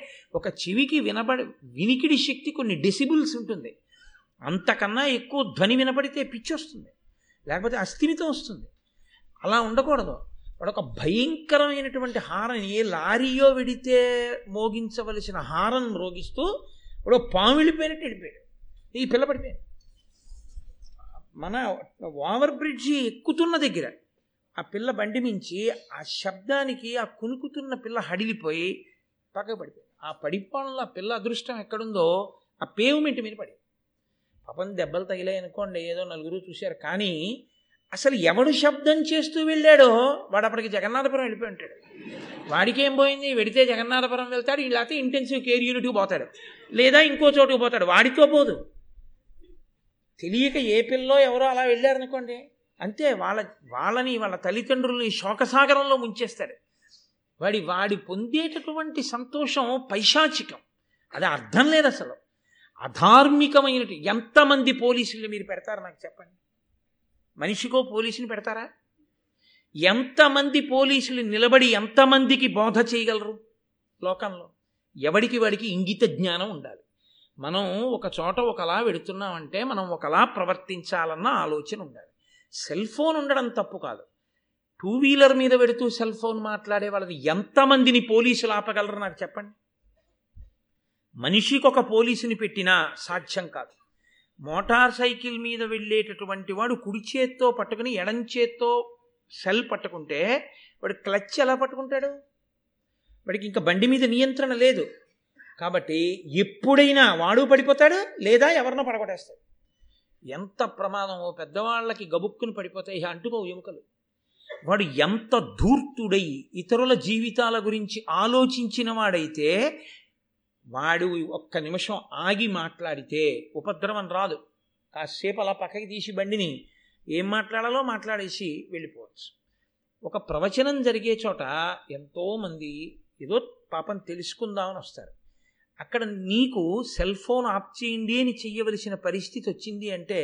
ఒక చెవికి వినికిడి శక్తి కొన్ని డెసిబుల్స్ ఉంటుంది, అంతకన్నా ఎక్కువ ధ్వని వినపడితే పిచ్చి వస్తుంది, లేకపోతే అస్థిమితం వస్తుంది. అలా ఉండకూడదు. వాడు ఒక భయంకరమైనటువంటి హారన్, ఏ లారీయో విడితే మోగించవలసిన హారన్ రోగిస్తూ వాడు పాము వెళ్ళిపోయినట్టు వెళ్ళిపోయాడు. ఈ పిల్ల పడిపోయాడు మన ఓవర్ బ్రిడ్జి ఎక్కుతున్న దగ్గర. ఆ పిల్ల బండి మించి ఆ శబ్దానికి ఆ కునుకుతున్న పిల్ల హడిలిపోయి పక్కకు పడిపోయింది. ఆ పడిపోవడంలో ఆ పిల్ల అదృష్టం ఎక్కడుందో ఆ పేవ్మెంట్ మీద పడి పాపం దెబ్బలు తగిలాయి అనుకోండి, ఏదో నలుగురు చూశారు. కానీ అసలు ఎవడు శబ్దం చేస్తూ వెళ్ళాడో వాడు అప్పటికి జగన్నాథపురం వెళ్ళిపోయి ఉంటాడు. వాడికేం పోయింది, వెడితే జగన్నాథపురం వెళ్తాడు, లేకపోతే ఇంటెన్సివ్ కేర్ యూనిట్కి పోతాడు, లేదా ఇంకో చోటుకు పోతాడు. వాడితో పోదు. తెలియక ఏ పిల్లో ఎవరో అలా వెళ్ళారనుకోండి, అంతే వాళ్ళని వాళ్ళ తల్లిదండ్రులని శోకసాగరంలో ముంచేస్తాడు. వాడి పొందేటటువంటి సంతోషం పైశాచికం, అది అర్థం లేదు అసలు, అధార్మికమైన. ఎంతమంది పోలీసులు మీరు పెడతారు నాకు చెప్పండి? మనిషికో పోలీసుని పెడతారా? ఎంతమంది పోలీసులు నిలబడి ఎంతమందికి బోధ చేయగలరు లోకంలో? ఎవడికి వాడికి ఇంగిత జ్ఞానం ఉండాలి. మనం ఒక చోట ఒకలా వెడుతున్నామంటే మనం ఒకలా ప్రవర్తించాలన్న ఆలోచన ఉండాలి. సెల్ ఫోన్ ఉండడం తప్పు కాదు. 2 వీలర్ మీద పెడుతూ సెల్ ఫోన్ మాట్లాడే వాళ్ళని ఎంతమందిని పోలీసులు ఆపగలరు నాకు చెప్పండి? మనిషికి ఒక పోలీసుని పెట్టినా సాధ్యం కాదు. మోటార్ సైకిల్ మీద వెళ్ళేటటువంటి వాడు కుడి చేత్తో పట్టుకుని ఎడం చేత్తో సెల్ పట్టుకుంటే వాడు క్లచ్ ఎలా పట్టుకుంటాడు? వాడికి ఇంకా బండి మీద నియంత్రణ లేదు. కాబట్టి ఎప్పుడైనా వాడు పడిపోతాడు, లేదా ఎవరినో పడగొట్టేస్తాడు. ఎంత ప్రమాదమో! పెద్దవాళ్ళకి గబుక్కుని పడిపోతాయి, అంటుకోవు ఎముకలు. వాడు ఎంత ధూర్తుడై ఇతరుల జీవితాల గురించి ఆలోచించిన వాడైతే వాడు ఒక్క నిమిషం ఆగి మాట్లాడితే ఉపద్రవం రాదు. కాసేపు అలా పక్కకి తీసి బండిని ఏం మాట్లాడాలో మాట్లాడేసి వెళ్ళిపోవచ్చు. ఒక ప్రవచనం జరిగే చోట ఎంతోమంది ఏదో పాపం తెలుసుకుందామని వస్తారు. అక్కడ నీకు సెల్ ఫోన్ ఆఫ్ చేయండి అని చెయ్యవలసిన పరిస్థితి వచ్చింది అంటే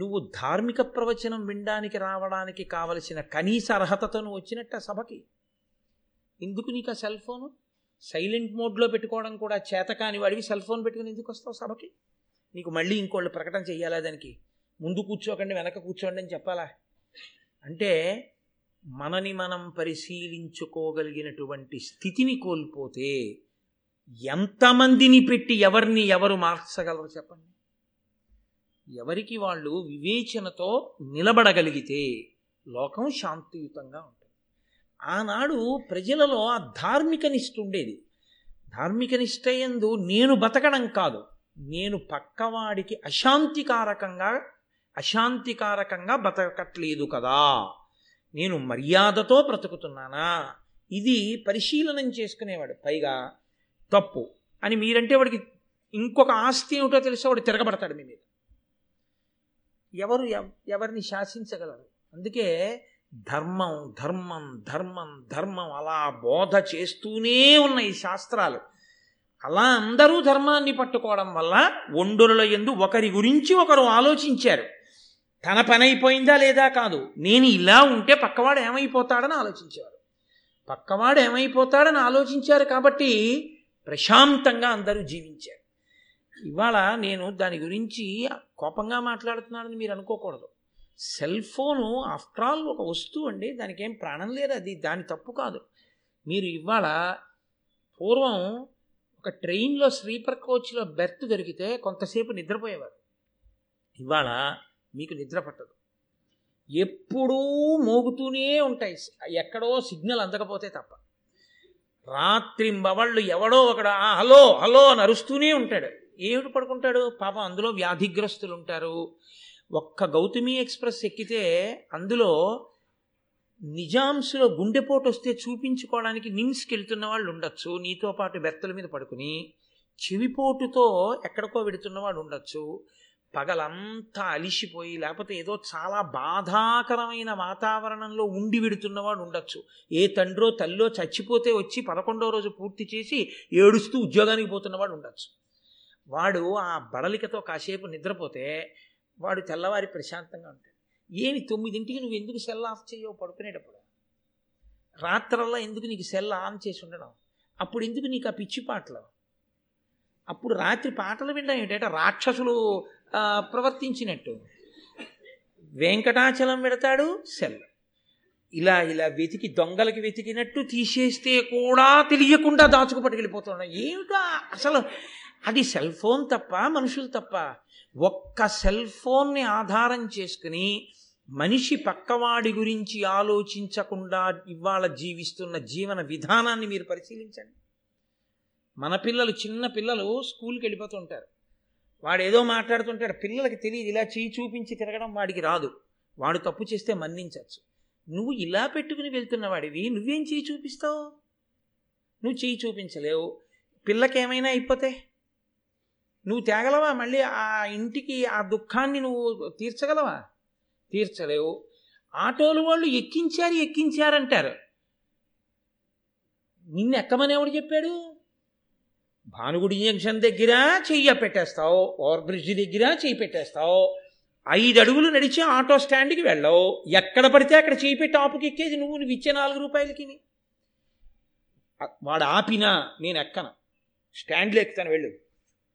నువ్వు ధార్మిక ప్రవచనం వినడానికి రావడానికి కావలసిన కనీస అర్హతతో నువ్వు వచ్చినట్ట సభకి. ఎందుకు నీకు ఆ సెల్ ఫోను? సైలెంట్ మోడ్లో పెట్టుకోవడం కూడా చేతకాని వాడివి సెల్ ఫోన్ పెట్టుకుని ఎందుకు వస్తావు సభకి? నీకు మళ్ళీ ఇంకోళ్ళు ప్రకటన చెయ్యాలా? దానికి ముందు కూర్చోకండి, వెనక కూర్చోండి అని చెప్పాలా? అంటే మనని మనం పరిశీలించుకోగలిగినటువంటి స్థితిని కోల్పోతే ఎంతమందిని పెట్టి ఎవరిని ఎవరు మార్చగలరు చెప్పండి? ఎవరికి వాళ్ళు వివేచనతో నిలబడగలిగితే లోకం శాంతియుతంగా ఉంటుంది. ఆనాడు ప్రజలలో ఆ ధార్మిక నిష్ఠ ఉండేది. ధార్మిక నిష్ఠ యందు నేను బతకడం కాదు, నేను పక్కవాడికి అశాంతికారకంగా బతకట్లేదు కదా, నేను మర్యాదతో బ్రతుకుతున్నానా, ఇది పరిశీలనం చేసుకునేవాడు. పైగా తప్పు అని మీరంటే వాడికి ఇంకొక ఆస్తి ఏమిటో తెలుసా, వాడు తిరగబడతాడు మీ మీద. ఎవరు ఎవరిని శాసించగలరు? అందుకే ధర్మం ధర్మం ధర్మం ధర్మం అలా బోధ చేస్తూనే ఉన్న ఈ శాస్త్రాలు. అలా అందరూ ధర్మాన్ని పట్టుకోవడం వల్ల ఒండొలుల యందు ఒకరి గురించి ఒకరు ఆలోచించారు. తన పని అయిపోయిందా లేదా కాదు, నేను ఇలా ఉంటే పక్కవాడు ఏమైపోతాడని ఆలోచించారు. పక్కవాడు ఏమైపోతాడని ఆలోచించారు కాబట్టి ప్రశాంతంగా అందరూ జీవించారు. ఇవాళ నేను దాని గురించి కోపంగా మాట్లాడుతున్నానని మీరు అనుకోకూడదు. సెల్ ఫోను ఆఫ్టర్ ఆల్ ఒక వస్తువు అండి, దానికి ఏం ప్రాణం లేదు, అది దాని తప్పు కాదు. మీరు ఇవాళ పూర్వం ఒక ట్రైన్లో స్లీపర్ కోచ్లో బెర్త్ దొరికితే కొంతసేపు నిద్రపోయేవారు. ఇవాళ మీకు నిద్ర పట్టదు, ఎప్పుడూ మోగుతూనే ఉంటాయి, ఎక్కడో సిగ్నల్ అందకపోతే తప్ప. రాత్రింబవళ్ళు ఎవడో ఒకడు హలో హలో నరుస్తూనే ఉంటాడు. ఏమిటి పడుకుంటాడు పాపం? అందులో వ్యాధిగ్రస్తులు ఉంటారు. ఒక్క గౌతమి ఎక్స్ప్రెస్ ఎక్కితే అందులో నిజాంస్లో గుండెపోటు వస్తే చూపించుకోవడానికి నిమ్స్కి వెళ్తున్న వాళ్ళు ఉండొచ్చు, నీతో పాటు బెర్తల మీద పడుకుని. చెవిపోటుతో ఎక్కడికో వెడుతున్న వాళ్ళు ఉండొచ్చు. పగలంతా అలిసిపోయి లేకపోతే ఏదో చాలా బాధాకరమైన వాతావరణంలో ఉండి వెడుతున్నవాడు ఉండొచ్చు. ఏ తండ్రో తల్లో చచ్చిపోతే వచ్చి 11వ రోజు పూర్తి చేసి ఏడుస్తూ ఉద్యోగానికి పోతున్నవాడు ఉండొచ్చు. వాడు ఆ బడలికతో కాసేపు నిద్రపోతే వాడు తెల్లవారి ప్రశాంతంగా ఉంటాడు. ఏమి 9ింటికి నువ్వు ఎందుకు సెల్ ఆఫ్ చేయవు పడుకునేటప్పుడు? రాత్రల్లా ఎందుకు నీకు సెల్ ఆన్ చేసి ఉండడం? అప్పుడు ఎందుకు నీకు ఆ పిచ్చి పాటలు? అప్పుడు రాత్రి పాటలు వినడం ఏంటంటే రాక్షసులు ప్రవర్తించినట్టు. వెంకటాచలం పెడతాడు సెల్, ఇలా ఇలా వెతికి దొంగలకి వెతికినట్టు తీసేస్తే కూడా తెలియకుండా దాచుకు పట్టుకెళ్ళిపోతున్నాడు. ఏమిటో అసలు అది సెల్ ఫోన్ తప్ప మనుషులు తప్ప. ఒక్క సెల్ ఫోన్ని ఆధారం చేసుకుని మనిషి పక్కవాడి గురించి ఆలోచించకుండా ఇవాళ జీవిస్తున్న జీవన విధానాన్ని మీరు పరిశీలించండి. మన పిల్లలు, చిన్న పిల్లలు స్కూల్కి వెళ్ళిపోతూ ఉంటారు. వాడు ఏదో మాట్లాడుతుంటాడు, పిల్లలకి తెలియదు. ఇలా చేయి చూపించి తిరగడం వాడికి రాదు. వాడు తప్పు చేస్తే మన్నించవచ్చు. నువ్వు ఇలా పెట్టుకుని వెళ్తున్న వాడివి, నువ్వేం చేయి చూపిస్తావు? నువ్వు చేయి చూపించలేవు. పిల్లకేమైనా అయిపోతే నువ్వు తేగలవా? మళ్ళీ ఆ ఇంటికి ఆ దుఃఖాన్ని నువ్వు తీర్చగలవా? తీర్చలేవు. ఆటోలు వాళ్ళు ఎక్కించారంటారు. నిన్ను ఎక్కమనేవాడు చెప్పాడు? భానుగుడి జంక్షన్ దగ్గర చెయ్యి పెట్టేస్తావు, ఓవర్ బ్రిడ్జ్ దగ్గర చెయ్యి పెట్టేస్తావు, 5 అడుగులు నడిచి ఆటో స్టాండ్కి వెళ్ళవు, ఎక్కడ పడితే అక్కడ చేయిపెట్టి ఆపుకి ఎక్కేసి నువ్వు ఇచ్చే 4 రూపాయలకి వాడు ఆపినా నేను ఎక్కను, స్టాండ్లో ఎక్కుతాను వెళ్ళు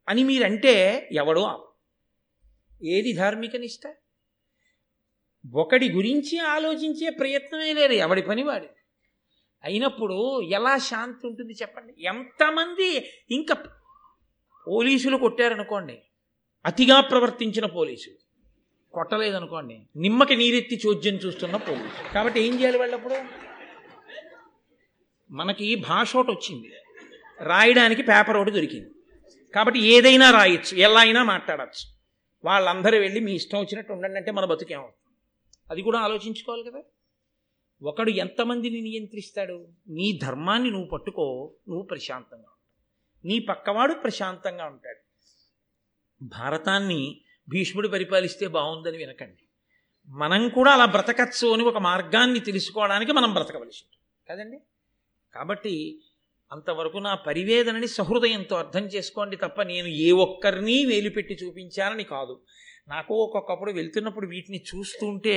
అని మీరంటే ఎవడో ఆపు. ఏది ధార్మిక నిష్ట? ఒకడి గురించి ఆలోచించే ప్రయత్నమే లేదు, ఎవడి పని వాడి. అయినప్పుడు ఎలా శాంతి ఉంటుంది చెప్పండి? ఎంతమంది ఇంకా పోలీసులు కొట్టారనుకోండి, అతిగా ప్రవర్తించిన పోలీసు, కొట్టలేదనుకోండి నిమ్మకి నీరెత్తి చోద్యం చూస్తున్న పోలీసు. కాబట్టి ఏం చేయాలి వాళ్ళప్పుడు? మనకి భాష ఒకటి వచ్చింది, రాయడానికి పేపర్ ఒకటి దొరికింది, కాబట్టి ఏదైనా రాయొచ్చు, ఎలా అయినా మాట్లాడచ్చు. వాళ్ళందరూ వెళ్ళి మీ ఇష్టం వచ్చినట్టు ఉండండి అంటే మన బతుకేమవుతుంది? అది కూడా ఆలోచించుకోవాలి కదా. ఒకడు ఎంతమందిని నియంత్రిస్తాడు? నీ ధర్మాన్ని నువ్వు పట్టుకో, నువ్వు ప్రశాంతంగా ఉంటావు, నీ పక్కవాడు ప్రశాంతంగా ఉంటాడు. భారతాన్ని భీష్ముడు పరిపాలిస్తే బాగుందని వినకండి, మనం కూడా అలా బ్రతకచ్చు అని ఒక మార్గాన్ని తెలుసుకోవడానికి మనం బ్రతకవలసి ఉంటుంది కదండి. కాబట్టి అంతవరకు నా పరివేదనని సహృదయంతో అర్థం చేసుకోండి తప్ప నేను ఏ ఒక్కరిని వేలుపెట్టి చూపించానని కాదు. నాకు ఒక్కొక్కప్పుడు వెళ్తున్నప్పుడు వీటిని చూస్తుంటే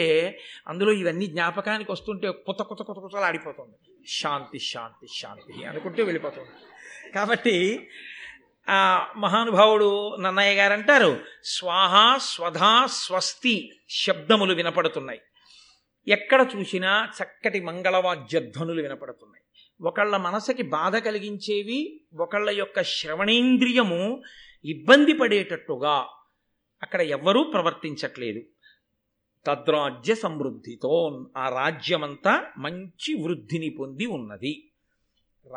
అందులో ఇవన్నీ జ్ఞాపకానికి వస్తుంటే కొత్త ఆడిపోతుంది, శాంతి శాంతి శాంతి అనుకుంటూ వెళ్ళిపోతుంది. కాబట్టి ఆ మహానుభావుడు నన్నయ్య గారు అంటారు, స్వాహ స్వధా స్వస్తి శబ్దములు వినపడుతున్నాయి, ఎక్కడ చూసినా చక్కటి మంగళవాద్యధ్వనులు వినపడుతున్నాయి. ఒకళ్ళ మనసుకి బాధ కలిగించేవి, ఒకళ్ళ యొక్క శ్రవణేంద్రియము ఇబ్బంది పడేటట్టుగా అక్కడ ఎవ్వరూ ప్రవర్తించట్లేదు. తద్రాజ్య సమృద్ధితో ఆ రాజ్యమంతా మంచి వృద్ధిని పొంది ఉన్నది,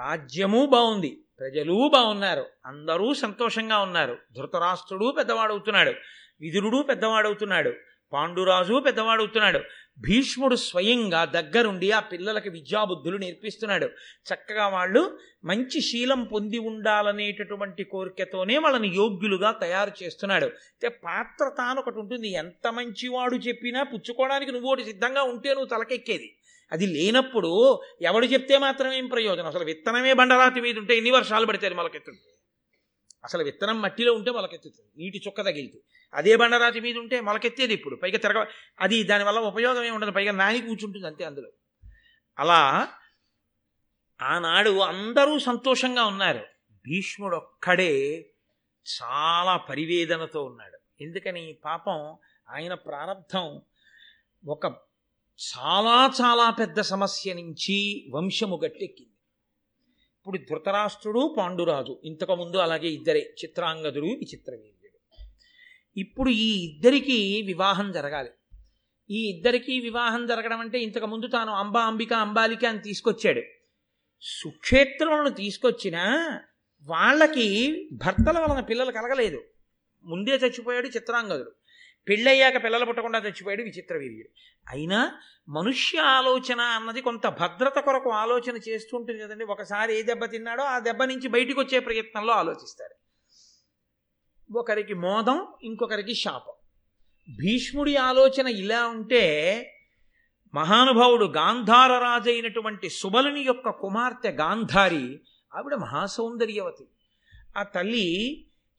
రాజ్యము బాగుంది, ప్రజలు బాగున్నారు, అందరూ సంతోషంగా ఉన్నారు. ధృతరాష్ట్రుడు పెద్దవాడవుతున్నాడు, విదురుడు పెద్దవాడవుతున్నాడు, పాండురాజు పెద్దవాడవుతున్నాడు, భీష్ముడు స్వయంగా దగ్గరుండి ఆ పిల్లలకి విద్యాబుద్ధులు నేర్పిస్తున్నాడు. చక్కగా వాళ్ళు మంచి శీలం పొంది ఉండాలనేటటువంటి కోరికతోనే వాళ్ళని యోగ్యులుగా తయారు చేస్తున్నాడు. అంటే పాత్ర తాను ఒకటి ఉంటుంది, ఎంత మంచివాడు చెప్పినా పుచ్చుకోవడానికి నువ్వు ఒకటి సిద్ధంగా ఉంటే నువ్వు తలకెక్కేది. అది లేనప్పుడు ఎవడు చెప్తే మాత్రం ఏం ప్రయోజనం? అసలు విత్తనమే బండరాతి మీద ఉంటే ఎన్ని వర్షాలు పడితే అది మొలకెత్తుంది? అసలు విత్తనం మట్టిలో ఉంటే మొలకెత్తుతుంది, నీటి చుక్క తగిలితే. అదే బండరాతి మీద ఉంటే మొలకెత్తేది ఇప్పుడు, పైగా తిరగ అది దానివల్ల ఉపయోగం ఏమి ఉండదు, పైగా నాని కూర్చుంటుంది అంతే అందులో. అలా ఆనాడు అందరూ సంతోషంగా ఉన్నారు, భీష్ముడు ఒక్కడే చాలా పరివేదనతో ఉన్నాడు. ఎందుకని? పాపం ఆయన ప్రారంభం ఒక చాలా చాలా పెద్ద సమస్య నుంచి వంశము గట్టెక్కింది. ఇప్పుడు ధృతరాష్ట్రుడు పాండురాజు, ఇంతకుముందు అలాగే ఇద్దరే, చిత్రాంగదుడు విచిత్రవీర్యుడు. ఇప్పుడు ఈ ఇద్దరికీ వివాహం జరగాలి. ఈ ఇద్దరికీ వివాహం జరగడం అంటే ఇంతకుముందు తాను అంబా అంబిక అంబాలిక అని తీసుకొచ్చాడు. సుక్షేత్రములను తీసుకొచ్చినా వాళ్ళకి భర్తల వలన పిల్లలు కలగలేదు. ముందే చచ్చిపోయాడు చిత్రాంగదుడు, పెళ్ళయ్యాక పిల్లలు పుట్టకుండా చచ్చిపోయాడు విచిత్రవీర్యుడు. అయినా మనుష్య ఆలోచన అన్నది కొంత భద్రత కొరకు ఆలోచన చేస్తుంటుంది కదండి. ఒకసారి ఏ దెబ్బ తిన్నాడో ఆ దెబ్బ నుంచి బయటికి వచ్చే ప్రయత్నంలో ఆలోచిస్తాడు. ఒకరికి మోదం, ఇంకొకరికి శాపం. భీష్ముడి ఆలోచన ఇలా ఉంటే మహానుభావుడు గాంధార రాజు అయినటువంటి సుబలుని యొక్క కుమార్తె గాంధారి, ఆవిడ మహాసౌందర్యవతి. ఆ తల్లి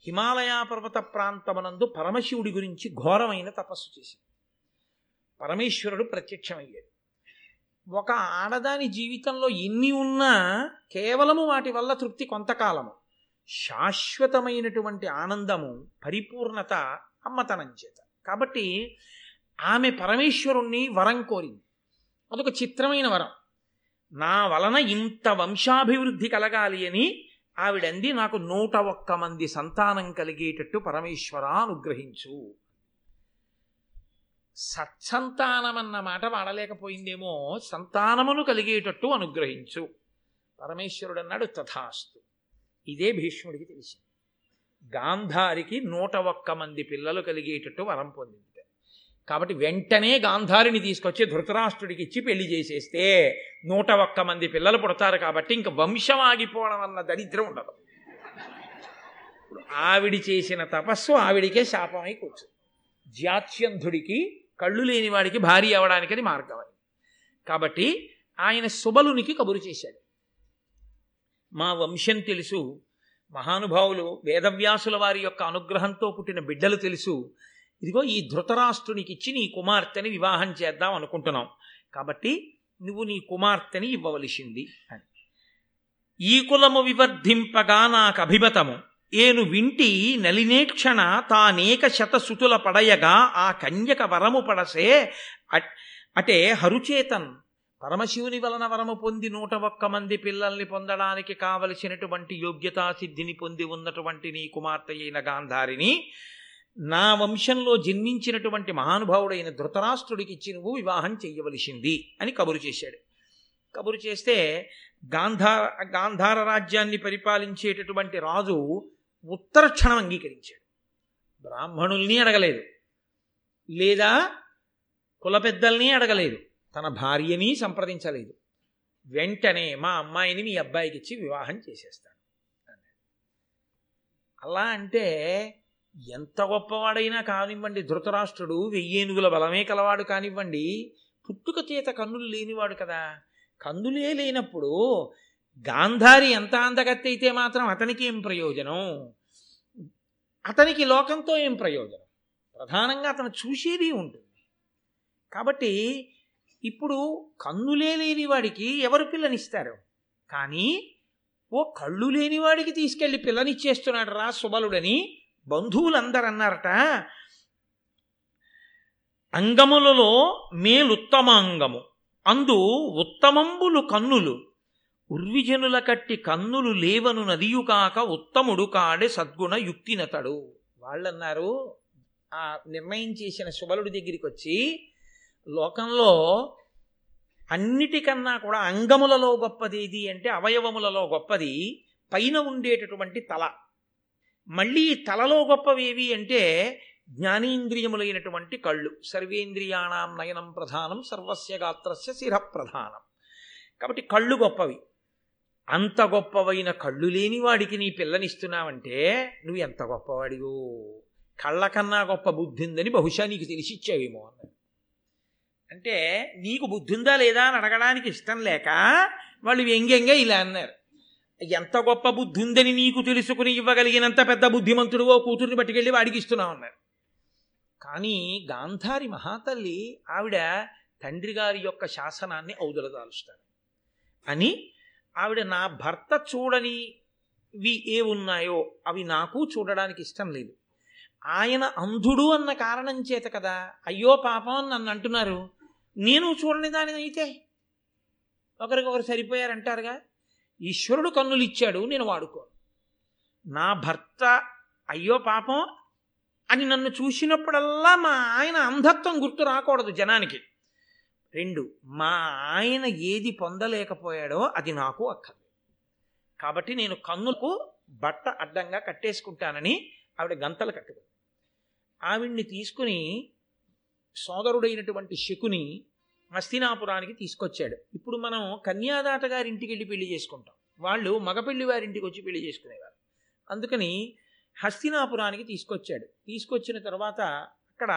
హిమాలయ పర్వత ప్రాంతమునందు పరమశివుడి గురించి ఘోరమైన తపస్సు చేసింది. పరమేశ్వరుడు ప్రత్యక్షమయ్యాడు. ఒక ఆడదాని జీవితంలో ఎన్ని ఉన్నా కేవలము వాటి వల్ల తృప్తి కొంతకాలము, శాశ్వతమైనటువంటి ఆనందము, పరిపూర్ణత అమ్మతనం చేత. కాబట్టి ఆమె పరమేశ్వరుణ్ణి వరం కోరింది. అదొక చిత్రమైన వరం, నా వలన ఇంత వంశాభివృద్ధి కలగాలి అని ఆవిడంది. నాకు 101 మంది సంతానం కలిగేటట్టు పరమేశ్వర అనుగ్రహించు. సత్సంతానం అన్న మాట వాడలేకపోయిందేమో, సంతానమును కలిగేటట్టు అనుగ్రహించు. పరమేశ్వరుడు అన్నాడు తథాస్తు. ఇదే భీష్ముడికి తెలిసింది. గాంధారికి 101 మంది పిల్లలు కలిగేటట్టు వరం పొందింది. కాబట్టి వెంటనే గాంధారిని తీసుకొచ్చి ధృతరాష్ట్రుడికి ఇచ్చి పెళ్లి చేసేస్తే 101 మంది పిల్లలు పుడతారు, కాబట్టి ఇంక వంశం ఆగిపోవడం అన్న దరిద్రం ఉండదు. ఆవిడి చేసిన తపస్సు ఆవిడికే శాపమై కూర్చు. జ్యాత్యంధుడికి, కళ్ళు లేనివాడికి భారీ అవ్వడానికి అది మార్గం అయింది. కాబట్టి ఆయన సుబలునికి కబురు చేశాడు, మా వంశం తెలుసు, మహానుభావులు వేదవ్యాసుల వారి యొక్క అనుగ్రహంతో పుట్టిన బిడ్డలు తెలుసు, ఇదిగో ఈ ధృతరాష్ట్రునికి ఇచ్చి నీ కుమార్తెని వివాహం చేద్దాం అనుకుంటున్నాం, కాబట్టి నువ్వు నీ కుమార్తెని ఇవ్వవలసింది అని. ఈ కులము వివర్ధింపగా నాకు అభిమతము, ఏను వింటి నలినేక్షణ తానేక శతసుతుల పడయగా ఆ కన్యక వరము పడసే అంటే హరుచేతన్ పరమశివుని వలన వరము పొంది 101 పిల్లల్ని పొందడానికి కావలసినటువంటి యోగ్యతా సిద్ధిని పొంది ఉన్నటువంటి నీ కుమార్తె అయిన గాంధారిని నా వంశంలో జన్మించినటువంటి మహానుభావుడైన ధృతరాష్ట్రుడికి ఇచ్చి నువ్వు వివాహం చేయవలసింది అని కబురు చేశాడు. కబురు చేస్తే గాంధార రాజ్యాన్ని పరిపాలించేటటువంటి రాజు ఉత్తర క్షణం అంగీకరించాడు. బ్రాహ్మణుల్ని అడగలేదు, లేదా కుల పెద్దల్ని అడగలేదు, తన భార్యని సంప్రదించలేదు. వెంటనే మా అమ్మాయిని మీ అబ్బాయికి ఇచ్చి వివాహం చేసేస్తాను. అలా అంటే ఎంత గొప్పవాడైనా కానివ్వండి ధృతరాష్ట్రుడు, 1000 ఏనుగుల బలమే కలవాడు కానివ్వండి, పుట్టుక చేత కన్నులు లేనివాడు కదా. కందులే లేనప్పుడు గాంధారి ఎంత అందగత్తైతే మాత్రం అతనికి ఏం ప్రయోజనం, అతనికి లోకంతో ఏం ప్రయోజనం, ప్రధానంగా అతను చూసేది ఉంటుంది. కాబట్టి ఇప్పుడు కన్నులే లేనివాడికి ఎవరు పిల్లనిస్తారు, కానీ ఓ కళ్ళు లేనివాడికి తీసుకెళ్ళి పిల్లనిచ్చేస్తున్నాడు రా సుబలుడని బంధువులందరూ అన్నారట. అంగములలో మేలుత్తమాంగము, అందు ఉత్తమంబులు కన్నులు, ఉర్విజనుల కట్టి కన్నులు లేవను నదియుకాక ఉత్తముడు కాడే సద్గుణ యుక్తినతడు. వాళ్ళన్నారు ఆ నిర్ణయం చేసిన సుబలుడి దగ్గరికి వచ్చి, లోకంలో అన్నిటికన్నా కూడా అంగములలో గొప్పది ఏది అంటే అవయవములలో గొప్పది పైన ఉండేటటువంటి తల, మళ్ళీ తలలో గొప్పవేవి అంటే జ్ఞానేంద్రియములైనటువంటి కళ్ళు, సర్వేంద్రియాణం నయనం ప్రధానం సర్వస్య గాత్రస్య శిర ప్రధానం, కాబట్టి కళ్ళు గొప్పవి. అంత గొప్పవైన కళ్ళు లేనివాడికి నీ పిల్లనిస్తున్నావంటే నువ్వు ఎంత గొప్పవాడివో, కళ్ళకన్నా గొప్ప బుద్ధి ఉందని బహుశా నీకు తెలిసిచ్చావేమో అన్నాడు. అంటే నీకు బుద్ధి ఉందా లేదా అని అడగడానికి ఇష్టం లేక వాళ్ళు వ్యంగ్యంగా ఇలా అన్నారు, ఎంత గొప్ప బుద్ధి ఉందని నీకు తెలుసుకుని ఇవ్వగలిగినంత పెద్ద బుద్ధిమంతుడు ఓ కూతుర్ని పట్టుకెళ్ళి వాడికి ఇస్తున్నామన్నారు. కానీ గాంధారి మహాతల్లి ఆవిడ తండ్రి గారి యొక్క శాసనాన్ని ఔదలదాలుస్తాను అని, ఆవిడ నా భర్త చూడనివి ఏ ఉన్నాయో అవి నాకు చూడడానికి ఇష్టం లేదు, ఆయన అంధుడు అన్న కారణం చేత కదా అయ్యో పాపం అని నన్ను అంటున్నారు, నేను చూడని దానినైతే ఒకరికొకరు సరిపోయారంటారుగా, ఈశ్వరుడు కన్నులు ఇచ్చాడు నేను వాడుకోను, నా భర్త అయ్యో పాపం అని నన్ను చూసినప్పుడల్లా మా ఆయన అంధత్వం గుర్తు రాకూడదు జనానికి, 2 మా ఆయన ఏది పొందలేకపోయాడో అది నాకు అక్కర్లేదు, కాబట్టి నేను కన్నులకు బట్ట అడ్డంగా కట్టేసుకుంటానని ఆవిడ గంతలు కట్టుకుంది. ఆవిడ్ని తీసుకుని సోదరుడైనటువంటి శకుని హస్తినాపురానికి తీసుకొచ్చాడు. ఇప్పుడు మనం కన్యాదాత గారి ఇంటికి వెళ్ళి పెళ్లి చేసుకుంటాం, వాళ్ళు మగపెళ్లి వారింటికి వచ్చి పెళ్లి చేసుకునేవారు, అందుకని హస్తినాపురానికి తీసుకొచ్చాడు. తీసుకొచ్చిన తర్వాత అక్కడ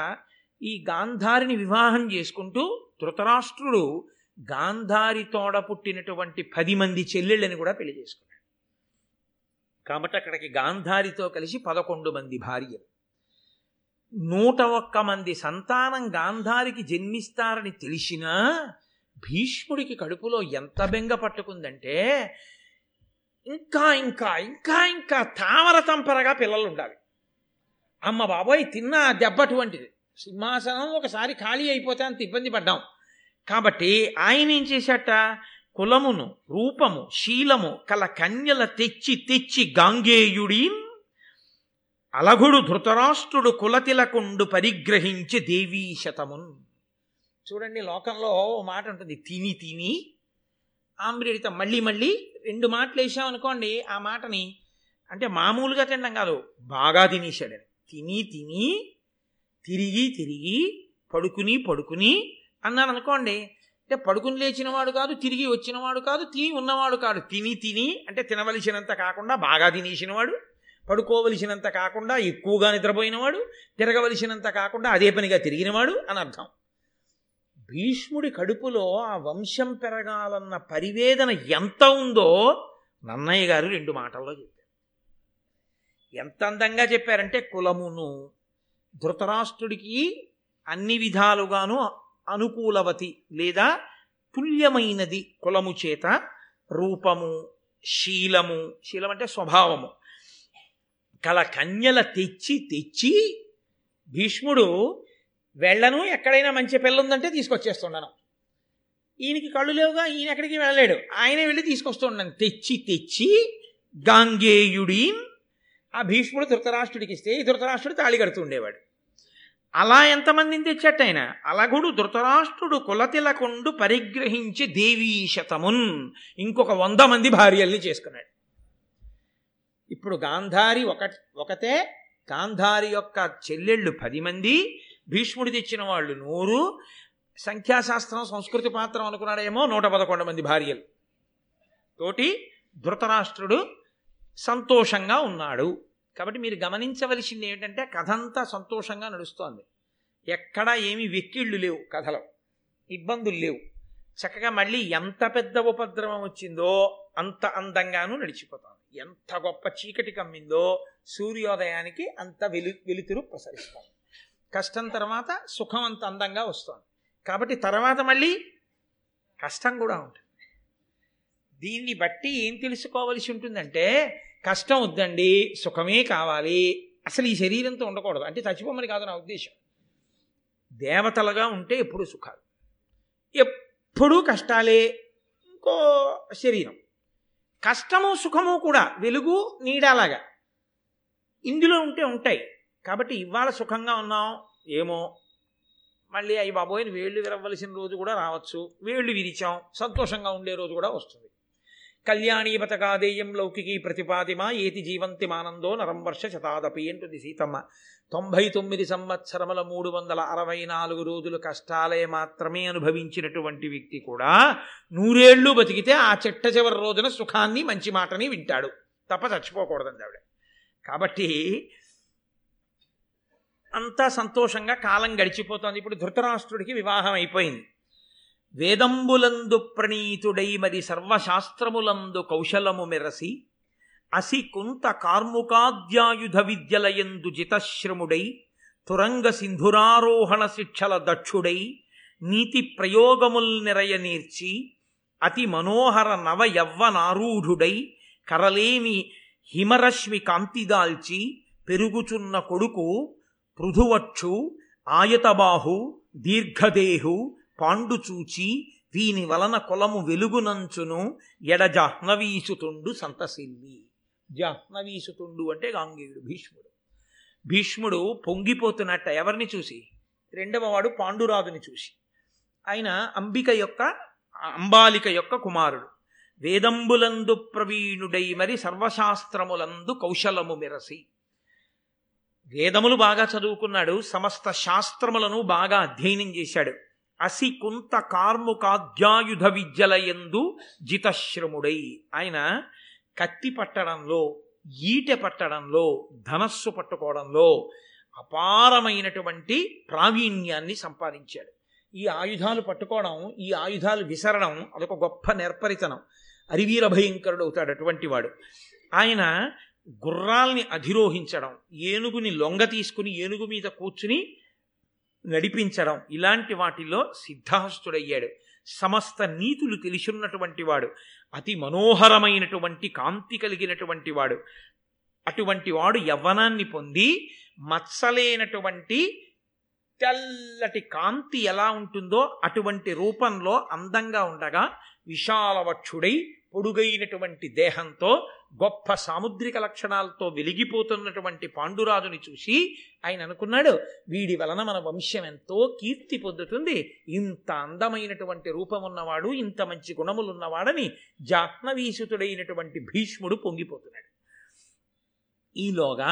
ఈ గాంధారిని వివాహం చేసుకుంటూ ధృతరాష్ట్రుడు గాంధారి తోడ పుట్టినటువంటి 10 మంది చెల్లెళ్ళని కూడా పెళ్లి చేసుకున్నాడు. కాబట్టి అక్కడికి గాంధారితో కలిసి 11 మంది భార్యలు, 101 మంది సంతానం గాంధారికి జన్మిస్తారని తెలిసినా భీష్ముడికి కడుపులో ఎంత బెంగ పట్టుకుందంటే ఇంకా ఇంకా ఇంకా ఇంకా తామర తంపరగా పిల్లలు ఉండాలి, అమ్మ బాబోయ్ తిన్న దెబ్బ అటువంటిది, సింహాసనం ఒకసారి ఖాళీ అయిపోతే అంత ఇబ్బంది పడ్డాం. కాబట్టి ఆయన ఏం చేశాట, కులమును రూపము శీలము కల కన్యల తెచ్చి తెచ్చి గాంగేయుడి అలగుడు ధృతరాష్ట్రుడు కులతిలకుండు పరిగ్రహించి దేవీ శతమున్. చూడండి లోకంలో మాట ఉంటుంది, తిని తిని ఆమ్రిడితం, మళ్ళీ మళ్ళీ 2 మాటలు వేసామనుకోండి ఆ మాటని అంటే మామూలుగా తినడం కాదు, బాగా తినేశాడని, తిని తిని తిరిగి తిరిగి పడుకుని పడుకుని అన్నాడు అనుకోండి, అంటే పడుకుని లేచినవాడు కాదు, తిరిగి వచ్చినవాడు కాదు, తిని ఉన్నవాడు కాదు, తిని తిని అంటే తినవలసినంత కాకుండా బాగా తినేసినవాడు, పడుకోవలసినంత కాకుండా ఎక్కువగా నిద్రపోయినవాడు, తిరగవలసినంత కాకుండా అదే పనిగా తిరిగినవాడు అని అర్థం. భీష్ముడి కడుపులో ఆ వంశం పెరగాలన్న పరివేదన ఎంత ఉందో నన్నయ్య గారు 2 మాటల్లో చెప్పారు. ఎంత అందంగా చెప్పారంటే కులమును ధృతరాష్ట్రుడికి అన్ని విధాలుగాను అనుకూలవతి లేదా తుల్యమైనది కులము చేత రూపము, శీలము, శీలం అంటే స్వభావము కల కన్యల తెచ్చి తెచ్చి భీష్ముడు వెళ్ళను, ఎక్కడైనా మంచి పిల్ల ఉందంటే తీసుకొచ్చేస్తున్నాను. ఈయనకి కళ్ళు లేవుగా, ఈయన ఎక్కడికి వెళ్ళలేడు, ఆయనే వెళ్ళి తీసుకొస్తున్నాను. తెచ్చి తెచ్చి గాంగేయుడి ఆ భీష్ముడు ధృతరాష్ట్రుడికి ఇస్తే ఈ ధృతరాష్ట్రుడు తాళి కడుతూ ఉండేవాడు. అలా ఎంతమందిని తెచ్చట ఆయన. అలగుడు ధృతరాష్ట్రుడు కులతిలకుండు పరిగ్రహించి దేవీశతమున్ ఇంకొక 100 మంది భార్యల్ని చేసుకున్నాడు. ఇప్పుడు గాంధారి ఒకతే, గాంధారి యొక్క చెల్లెళ్ళు 10 మంది, భీష్ముడు తెచ్చిన వాళ్ళు 100, సంఖ్యాశాస్త్రం సంస్కృతి పాత్రం అనుకున్నాడేమో 111 మంది భార్యలు తోటి ధృతరాష్ట్రుడు సంతోషంగా ఉన్నాడు. కాబట్టి మీరు గమనించవలసింది ఏమిటంటే కథంతా సంతోషంగా నడుస్తోంది, ఎక్కడా ఏమి వెక్కిళ్ళు లేవు, కథలో ఇబ్బందులు లేవు. చక్కగా మళ్ళీ ఎంత పెద్ద ఉపద్రవం వచ్చిందో అంత అందంగానూ నడిచిపోతాం, ఎంత గొప్ప చీకటి కమ్మిందో సూర్యోదయానికి అంత వెలుతురు ప్రసరిస్తాం. కష్టం తర్వాత సుఖం అంత అందంగా వస్తుంది. కాబట్టి తర్వాత మళ్ళీ కష్టం కూడా ఉంటుంది. దీన్ని బట్టి ఏం తెలుసుకోవలసి ఉంటుందంటే కష్టం వద్దండి, సుఖమే కావాలి, అసలు ఈ శరీరంతో ఉండకూడదు. అంటే చచ్చిపోమని కాదు నా ఉద్దేశం, దేవతలుగా ఉంటే ఎప్పుడూ సుఖాలు, ఎప్పుడూ కష్టాలే. ఇంకో శరీరం కష్టము సుఖము కూడా వెలుగు నీడలాగా ఇందులో ఉంటే ఉంటాయి. కాబట్టి ఇవాళ సుఖంగా ఉన్నాం ఏమో, మళ్ళీ అయ్యి బాబోయిని వేళ్ళు విరవ్వలసిన రోజు కూడా రావచ్చు, వేళ్ళు విరిచాం సంతోషంగా ఉండే రోజు కూడా వస్తుంది. కళ్యాణీ బతకాదేయం లౌకికీ ప్రతిపాదిమ ఏతి జీవంతి మానందో నరం వర్ష శతాదపి అంటుంది సీతమ్మ. 99 సంవత్సరముల 364 రోజులు కష్టాలే మాత్రమే అనుభవించినటువంటి వ్యక్తి కూడా 100 ఏళ్ళు బతికితే ఆ చెట్ట చివరి రోజున సుఖాన్ని మంచి మాటని వింటాడు తప్ప చచ్చిపోకూడదండి ఆవిడ. కాబట్టి అంతా సంతోషంగా కాలం గడిచిపోతుంది. ఇప్పుడు ధృతరాష్ట్రుడికి వివాహం అయిపోయింది. వేదంబులందు ప్రణీతుడై మరి సర్వశాస్త్రములందు కౌశలము మెరసి అసి కుంత కార్ముకాద్యాయుధ విద్యలయందు జితశ్రముడై తురంగ సింధురారోహణ శిక్షల దక్షుడై నీతి ప్రయోగముల్ నిరయ నేర్చి అతి మనోహర నవ యవ్వనారూఢుడై కరలేమి హిమరశ్మి కాంతిదాల్చి పెరుగుచున్న కొడుకు పృథువక్షు ఆయతబాహు దీర్ఘదేహు పాండుచూచి వీని వలన కులము వెలుగునంచును ఎడ జాహ్నవీసుతుండు సంతసిల్లి. జాహ్నవీసుతుండు అంటే గాంగేయుడు భీష్ముడు. భీష్ముడు పొంగిపోతున్నట్ట ఎవరిని చూసి, రెండవవాడు పాండురాజుని చూసి. ఆయన అంబిక యొక్క అంబాలిక యొక్క కుమారుడు. వేదంబులందు ప్రవీణుడై మరి సర్వశాస్త్రములందు కౌశలము మెరసి, వేదములు బాగా చదువుకున్నాడు, సమస్త శాస్త్రములను బాగా అధ్యయనం చేశాడు. అసి కుంత కార్ముకాధ్యాయుధ విద్యలయందు జితశ్రముడై ఆయన కత్తి పట్టడంలో, ఈటె పట్టడంలో, ధనస్సు పట్టుకోవడంలో అపారమైనటువంటి ప్రావీణ్యాన్ని సంపాదించాడు. ఈ ఆయుధాలు పట్టుకోవడం, ఈ ఆయుధాలు విసరడం అదొక గొప్ప నేర్పరితనం. అరివీర భయంకరుడు అవుతాడు అటువంటి వాడు. ఆయన గుర్రాల్ని అధిరోహించడం, ఏనుగుని లొంగ తీసుకుని ఏనుగు మీద కూర్చుని నడిపించడం, ఇలాంటి వాటిల్లో సిద్ధహస్తుడయ్యాడు. సమస్త నీతులు తెలిసినటువంటి వాడు, అతి మనోహరమైనటువంటి కాంతి కలిగినటువంటి వాడు. అటువంటి వాడు యవ్వనాన్ని పొంది మత్సలేనటువంటి తెల్లటి కాంతి ఎలా ఉంటుందో అటువంటి రూపంలో అందంగా ఉండగా విశాలవక్షుడై పొడుగైనటువంటి దేహంతో గొప్ప సాముద్రిక లక్షణాలతో వెలిగిపోతున్నటువంటి పాండురాజుని చూసి ఆయన అనుకున్నాడు, వీడి వలన మన వంశం ఎంతో కీర్తి పొందుతుంది, ఇంత అందమైనటువంటి రూపం ఉన్నవాడు, ఇంత మంచి గుణములున్నవాడని జాహ్నవీసుతుడైనటువంటి భీష్ముడు పొంగిపోతున్నాడు. ఈలోగా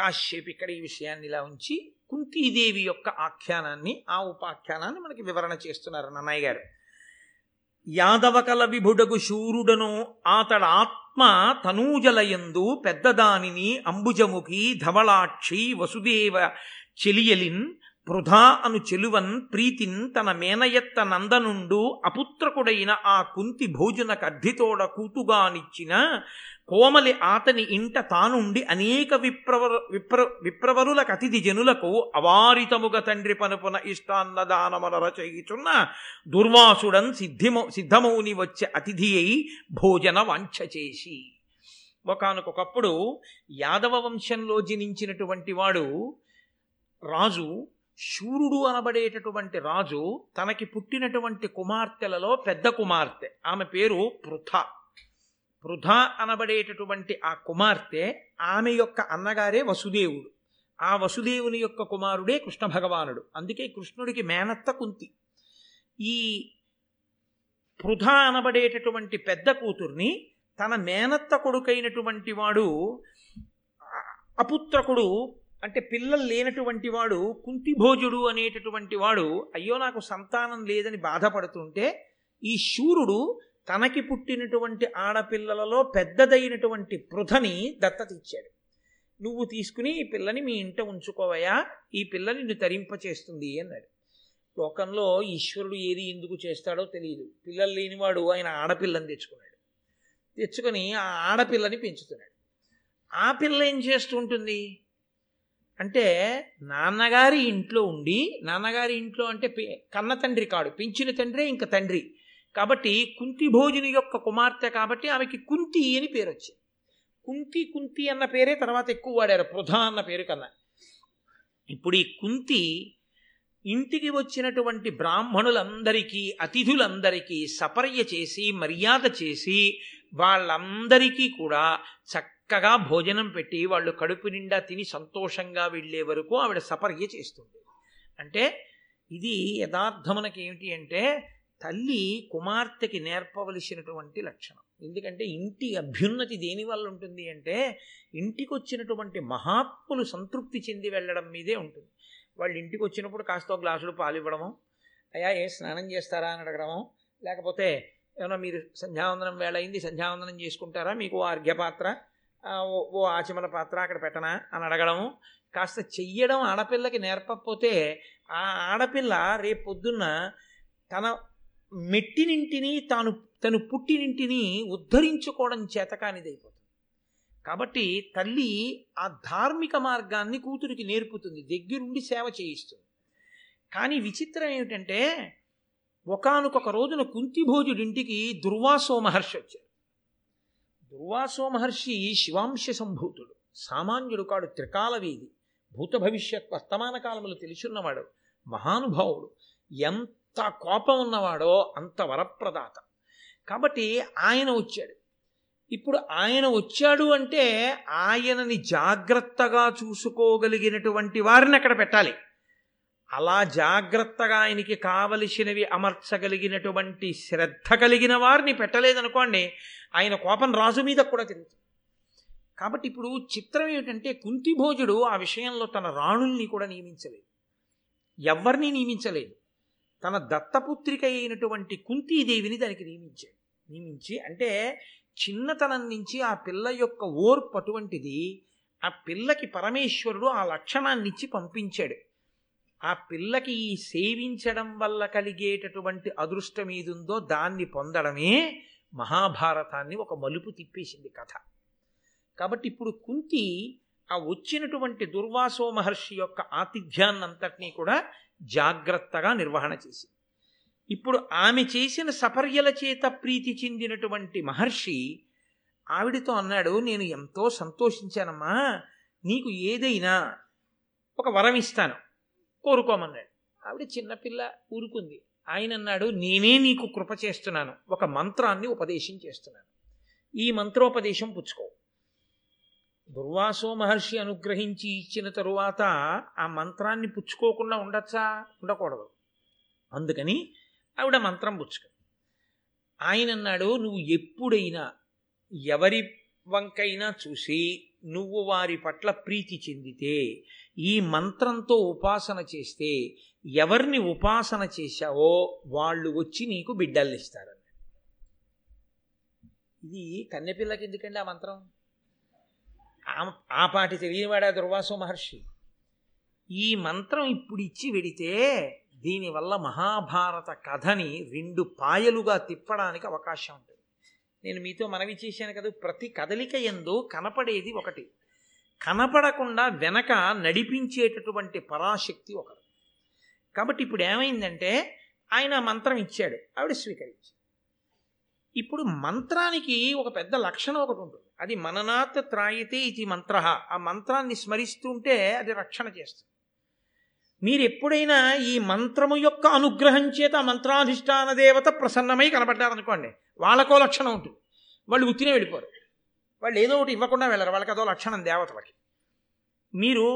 కాశ్యపి ఇక్కడ ఈ విషయాన్ని ఇలా ఉంచి కుంతీదేవి యొక్క ఆఖ్యానాన్ని, ఆ ఉపాఖ్యానాన్ని మనకి వివరణ చేస్తున్నారు నన్నయ్య గారు. యాదవకల విభుడగు శూరుడను ఆతడ ఆత్మ తనూజలయందు పెద్దదానిని అంబుజముఖి ధవళాక్షి వసుదేవ చెలియలిన్ పృథా అను చెలువన్ ప్రీతిన్ తన మేనయత్త నందనుండు అపుత్రకుడైన ఆ కుంతి భోజన కద్ధితోడ కూతుగానిచ్చిన కోమలి ఆతని ఇంట తానుండి అనేక విప్రవరులకు అతిథి జనులకు అవారితముగా తండ్రి పనుపున ఇష్టాన్నదానముల రచయిచున్న దుర్వాసుడన్ సిద్ధమౌని వచ్చే అతిథి అయి భోజన వాంఛ చేసి. ఒకనకొకప్పుడు యాదవ వంశంలో జనించినటువంటి వాడు రాజు, శూరుడు అనబడేటటువంటి రాజు తనకి పుట్టినటువంటి కుమార్తెలలో పెద్ద కుమార్తె, ఆమె పేరు పృథ. పృథ అనబడేటటువంటి ఆ కుమార్తె, ఆమె యొక్క అన్నగారే వసుదేవుడు. ఆ వసుదేవుని యొక్క కుమారుడే కృష్ణ భగవానుడు. అందుకే కృష్ణుడికి మేనత్త కుంతి. ఈ పృథ అనబడేటటువంటి పెద్ద కూతుర్ని తన మేనత్త కొడుకైనటువంటి వాడు అపుత్రకుడు, అంటే పిల్లలు లేనటువంటి వాడు కుంతిభోజుడు అనేటటువంటి వాడు అయ్యో నాకు సంతానం లేదని బాధపడుతుంటే, ఈ శూరుడు తనకి పుట్టినటువంటి ఆడపిల్లలలో పెద్దదైనటువంటి పృథని దత్తత ఇచ్చాడు. నువ్వు తీసుకుని ఈ పిల్లని మీ ఇంట ఉంచుకోవయా, ఈ పిల్ల నిన్ను తరింపచేస్తుంది అన్నాడు. లోకంలో ఈశ్వరుడు ఏది ఎందుకు చేస్తాడో తెలియదు. పిల్లలు లేనివాడు ఆయన ఆడపిల్లని తెచ్చుకున్నాడు. తెచ్చుకొని ఆ ఆడపిల్లని పెంచుతున్నాడు. ఆ పిల్ల ఏం చేస్తుంటుంది అంటే నాన్నగారి ఇంట్లో ఉండి, నాన్నగారి ఇంట్లో అంటే కన్న తండ్రి కాడు, పెంచిన తండ్రే ఇంకా తండ్రి కాబట్టి కుంతి భోజుని యొక్క కుమార్తె కాబట్టి ఆమెకి కుంతి అని పేరు వచ్చింది. కుంతి కుంతి అన్న పేరే తర్వాత ఎక్కువ వాడారు పృథా అన్న పేరు కన్నా. ఇప్పుడు ఈ కుంతి ఇంటికి వచ్చినటువంటి బ్రాహ్మణులందరికీ అతిథులందరికీ సపర్య చేసి మర్యాద చేసి వాళ్ళందరికీ కూడా చక్కగా భోజనం పెట్టి వాళ్ళు కడుపు నిండా తిని సంతోషంగా వెళ్ళే వరకు ఆవిడ సపర్య చేస్తుంది. అంటే ఇది యథార్థమునకి ఏమిటి అంటే తల్లి కుమార్తెకి నేర్పవలసినటువంటి లక్షణం. ఎందుకంటే ఇంటి అభ్యున్నతి దేనివల్ల ఉంటుంది అంటే ఇంటికి వచ్చినటువంటి మహాత్ములు సంతృప్తి చెంది వెళ్ళడం మీదే ఉంటుంది. వాళ్ళు ఇంటికి వచ్చినప్పుడు కాస్త గ్లాసులు పాలు ఇవ్వడము, అయ్యా ఏ స్నానం చేస్తారా అని అడగడము, లేకపోతే ఏమన్నా మీరు సంధ్యావందనం వేళ అయింది సంధ్యావందనం చేసుకుంటారా, మీకు అర్ఘ్యపాత్ర ఓ ఆచమన పాత్ర అక్కడ పెట్టనా అని అడగడము, కాస్త చెయ్యడం ఆడపిల్లకి నేర్పకపోతే ఆ ఆడపిల్ల రేపు పొద్దున్న తన మెట్టినింటిని తను పుట్టినింటిని ఉద్ధరించుకోవడం చేతకానిదైపోతుంది. కాబట్టి తల్లి ఆ ధార్మిక మార్గాన్ని కూతురికి నేర్పుతుంది, దగ్గరుండి సేవ చేయిస్తుంది. కానీ విచిత్రం ఏమిటంటే ఒకానొక రోజున కుంతిభోజుడింటికి దుర్వాసో మహర్షి వచ్చారు. దుర్వాసో మహర్షి శివాంశ సంభూతుడు, సామాన్యుడు కాడు, త్రికాలవేది, భూత భవిష్యత్ వర్తమాన కాలంలో తెలుసున్నవాడు, మహానుభావుడు, ఎంత కోపం ఉన్నవాడో అంత వరప్రదాత. కాబట్టి ఆయన వచ్చాడు. ఇప్పుడు ఆయన వచ్చాడు అంటే ఆయనని జాగ్రత్తగా చూసుకోగలిగినటువంటి వారిని అక్కడ పెట్టాలి. అలా జాగ్రత్తగా ఆయనకి కావలసినవి అమర్చగలిగినటువంటి శ్రద్ధ కలిగిన వారిని పెట్టలేదనుకోండి ఆయన కోపం రాజు మీద కూడా తిరుగుతుంది. కాబట్టి ఇప్పుడు చిత్రం ఏమిటంటే కుంతిభోజుడు ఆ విషయంలో తన రాణుల్ని కూడా నియమించలేదు, ఎవరిని నియమించలేదు. తన దత్తపుత్రిక అయినటువంటి కుంతీదేవిని దానికి నియమించి అంటే చిన్నతనం నుంచి ఆ పిల్ల యొక్క ఓర్పు అటువంటిది, ఆ పిల్లకి పరమేశ్వరుడు ఆ లక్షణాన్నిచ్చి పంపించాడు. ఆ పిల్లకి ఈ సేవించడం వల్ల కలిగేటటువంటి అదృష్టం ఏదుందో దాన్ని పొందడమే మహాభారతాన్ని ఒక మలుపు తిప్పేసింది కథ. కాబట్టి ఇప్పుడు కుంతి ఆ వచ్చినటువంటి దుర్వాసో మహర్షి యొక్క ఆతిథ్యాన్నంతటినీ కూడా జాగ్రత్తగా నిర్వహణ చేసింది. ఇప్పుడు ఆమె చేసిన సపర్యల చేత ప్రీతి చెందినటువంటి మహర్షి ఆవిడితో అన్నాడు, నేను ఎంతో సంతోషించానమ్మా, నీకు ఏదైనా ఒక వరం ఇస్తాను కోరుకోమన్నాడు. ఆవిడ చిన్నపిల్ల ఊరుకుంది. ఆయన అన్నాడు, నేనే నీకు కృప చేస్తున్నాను, ఒక మంత్రాన్ని ఉపదేశం చేస్తున్నాను, ఈ మంత్రోపదేశం పుచ్చుకో. దుర్వాసో మహర్షి అనుగ్రహించి ఇచ్చిన తరువాత ఆ మంత్రాన్ని పుచ్చుకోకుండా ఉండొచ్చా? ఉండకూడదు. అందుకని ఆవిడ మంత్రం పుచ్చుకుంది. ఆయన అన్నాడు, నువ్వు ఎప్పుడైనా ఎవరి వంకైనా చూసి నువ్వు వారి పట్ల ప్రీతి చెందితే, ఈ మంత్రంతో ఉపాసన చేస్తే ఎవరిని ఉపాసన చేశావో వాళ్ళు వచ్చి నీకు బిడ్డల్ని ఇస్తారన్నాడు. ఇది కన్నెపిల్లకి ఎందుకండి ఆ మంత్రం? ఆ పాటి తెలియనివాడా దుర్వాసో మహర్షి. ఈ మంత్రం ఇప్పుడు ఇచ్చి వెడితే దీనివల్ల మహాభారత కథని రెండు పాయలుగా తిప్పడానికి అవకాశం ఉంటుంది. నేను మీతో మనవి చేశాను కదా, ప్రతి కదలిక యందు కనపడేది ఒకటి, కనపడకుండా వెనక నడిపించేటటువంటి పరాశక్తి ఒకరు. కాబట్టి ఇప్పుడు ఏమైందంటే ఆయన మంత్రం ఇచ్చాడు, ఆవిడ స్వీకరించాడు. ఇప్పుడు మంత్రానికి ఒక పెద్ద లక్షణం ఒకటి ఉంటుంది, అది మననాత్ త్రాయితే ఇది మంత్ర. ఆ మంత్రాన్ని స్మరిస్తుంటే అది రక్షణ చేస్తుంది. మీరు ఎప్పుడైనా ఈ మంత్రము యొక్క అనుగ్రహం చేత మంత్రాధిష్టాన దేవత ప్రసన్నమై కనబడ్డారనుకోండి, వాళ్ళకో లక్షణం ఉంటుంది, వాళ్ళు ఉత్తినే వెళ్ళిపోరు, వాళ్ళు ఏదో ఒకటి ఇవ్వకుండా వెళ్ళరు, వాళ్ళకి అదో లక్షణం దేవతలకి. మీరు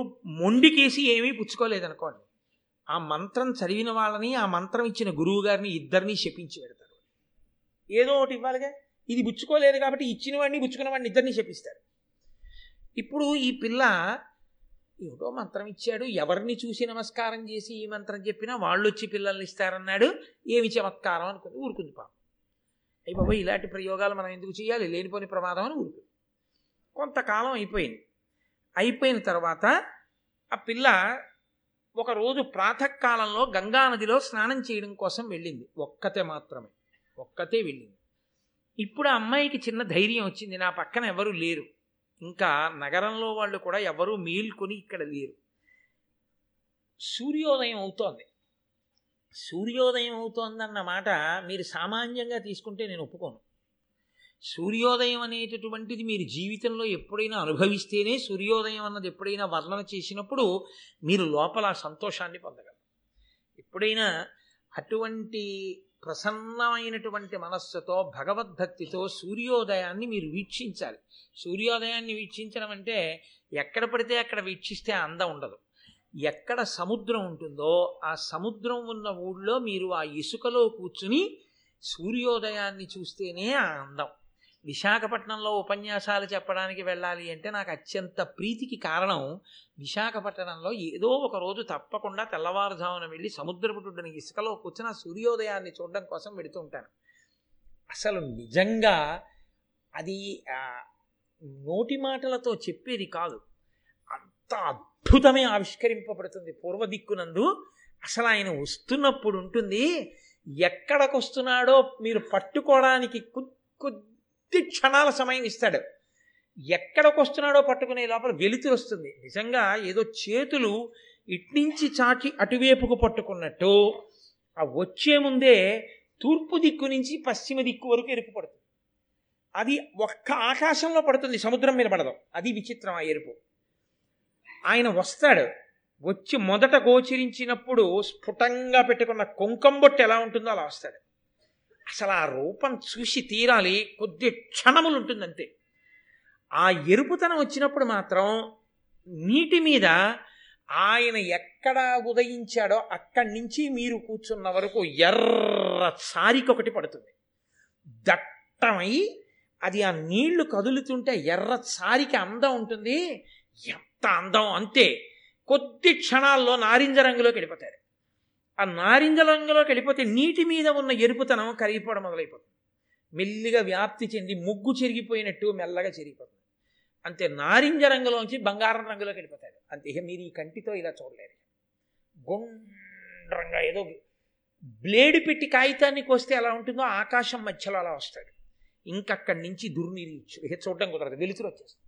మొండికేసి ఏమీ పుచ్చుకోలేదనుకోండి, ఆ మంత్రం చదివిన వాళ్ళని, ఆ మంత్రం ఇచ్చిన గురువు గారిని ఇద్దరినీ శపించి పెడతారు. ఏదో ఒకటి ఇవ్వాలిగా, ఇది పుచ్చుకోలేదు కాబట్టి ఇచ్చిన వాడిని పుచ్చుకున్న వాడిని ఇద్దరినీ శపిస్తారు. ఇప్పుడు ఈ పిల్ల ఏదో మంత్రం ఇచ్చాడు, ఎవరిని చూసి నమస్కారం చేసి ఈ మంత్రం చెప్పినా వాళ్ళు వచ్చి పిల్లల్ని ఇస్తారన్నాడు, ఏమి చమత్కారం అనుకుంది, ఊరుకుంది పాపం. అయ్యి బాబా, ఇలాంటి ప్రయోగాలు మనం ఎందుకు చేయాలి, లేనిపోని ప్రమాదం అని ఊరుకుంది. కొంతకాలం అయిపోయింది. అయిపోయిన తర్వాత ఆ పిల్ల ఒకరోజు ప్రాతకాలంలో గంగానదిలో స్నానం చేయడం కోసం వెళ్ళింది, ఒక్కతే మాత్రమే, ఒక్కతే వెళ్ళింది. ఇప్పుడు ఆ అమ్మాయికి చిన్న ధైర్యం వచ్చింది, నా పక్కన ఎవరూ లేరు, ఇంకా నగరంలో వాళ్ళు కూడా ఎవరూ మేల్కొని ఇక్కడ లేరు. సూర్యోదయం అవుతోంది. సూర్యోదయం అవుతోందన్న మాట మీరు సామాన్యంగా తీసుకుంటే నేను ఒప్పుకోను. సూర్యోదయం అనేటటువంటిది మీరు జీవితంలో ఎప్పుడైనా అనుభవిస్తేనే, సూర్యోదయం అన్నది ఎప్పుడైనా వర్ణన చేసినప్పుడు మీరు లోపల సంతోషాన్ని పొందగలరు. ఎప్పుడైనా అటువంటి ప్రసన్నమైనటువంటి మనస్సుతో భగవద్భక్తితో సూర్యోదయాన్ని మీరు వీక్షించాలి. సూర్యోదయాన్ని వీక్షించడం అంటే ఎక్కడ పడితే అక్కడ వీక్షిస్తే అందం ఉండదు. ఎక్కడ సముద్రం ఉంటుందో ఆ సముద్రం ఉన్న ఊళ్ళో మీరు ఆ ఇసుకలో కూర్చుని సూర్యోదయాన్ని చూస్తేనే ఆ అందం. విశాఖపట్నంలో ఉపన్యాసాలు చెప్పడానికి వెళ్ళాలి అంటే నాకు అత్యంత ప్రీతికి కారణం, విశాఖపట్నంలో ఏదో ఒక రోజు తప్పకుండా తెల్లవారుజామున వెళ్ళి సముద్రపుట్టుడిని ఇసుకలో కూర్చున్న సూర్యోదయాన్ని చూడడం కోసం వెడుతూ ఉంటాను. అసలు నిజంగా అది నోటి మాటలతో చెప్పేది కాదు, అంత అద్భుతమే ఆవిష్కరింపబడుతుంది పూర్వదిక్కునందు. అసలు ఆయన వస్తున్నప్పుడు ఉంటుంది, ఎక్కడికి వస్తున్నాడో మీరు పట్టుకోవడానికి కొద్ది క్షణాల సమయం ఇస్తాడు. ఎక్కడికి వస్తున్నాడో పట్టుకునే లోపల వెలుతురు వస్తుంది. నిజంగా ఏదో చేతులు ఇట్నుంచి చాచి అటువైపుకు పట్టుకున్నట్టు ఆ వచ్చే ముందే తూర్పు దిక్కు నుంచి పశ్చిమ దిక్కు వరకు ఎరుపు పడుతుంది. అది ఒక్క ఆకాశంలో పడుతుంది, సముద్రం మీద పడదు. అది విచిత్రం ఆ ఎరుపు. ఆయన వస్తాడు, వచ్చి మొదట గోచరించినప్పుడు స్ఫుటంగా పెట్టుకున్న కొంకంబొట్టు ఎలా ఉంటుందో అలా వస్తాడు. అసలు ఆ రూపం చూసి తీరాలి, కొద్ది క్షణములు ఉంటుందంతే. ఆ ఎరుపుతనం వచ్చినప్పుడు మాత్రం నీటి మీద ఆయన ఎక్కడ ఉదయించాడో అక్కడి నుంచి మీరు కూర్చున్న వరకు ఎర్ర చారికొకటి పడుతుంది, దట్టమై అది ఆ నీళ్లు కదులుతుంటే ఎర్ర చారికి అందం ఉంటుంది. ఎంత అందం అంతే, కొద్ది క్షణాల్లో నారింజ రంగులోకి వెళ్ళిపోతాడు. ఆ నారింజ రంగులోకి వెళ్ళిపోతే నీటి మీద ఉన్న ఎరుపుతనం కరిగిపోవడం మొదలైపోతుంది, మెల్లిగా వ్యాప్తి చెంది ముగ్గు చెరిగిపోయినట్టు మెల్లగా చెరిగిపోతుంది. అంతే, నారింజ రంగులోంచి బంగారం రంగులోకి వెళ్ళిపోతాడు. అంతే, మీరు ఈ కంటితో ఇలా చూడలేరు. గుండ్రంగా ఏదో బ్లేడ్ పెట్టి కాగితాన్ని కోస్తే ఎలా ఉంటుందో ఆకాశం మధ్యలో అలా వస్తాడు. ఇంకక్కడి నుంచి దుర్నిరీక్ష చూడడం కుదరదు, వెలుతురు వచ్చేస్తుంది.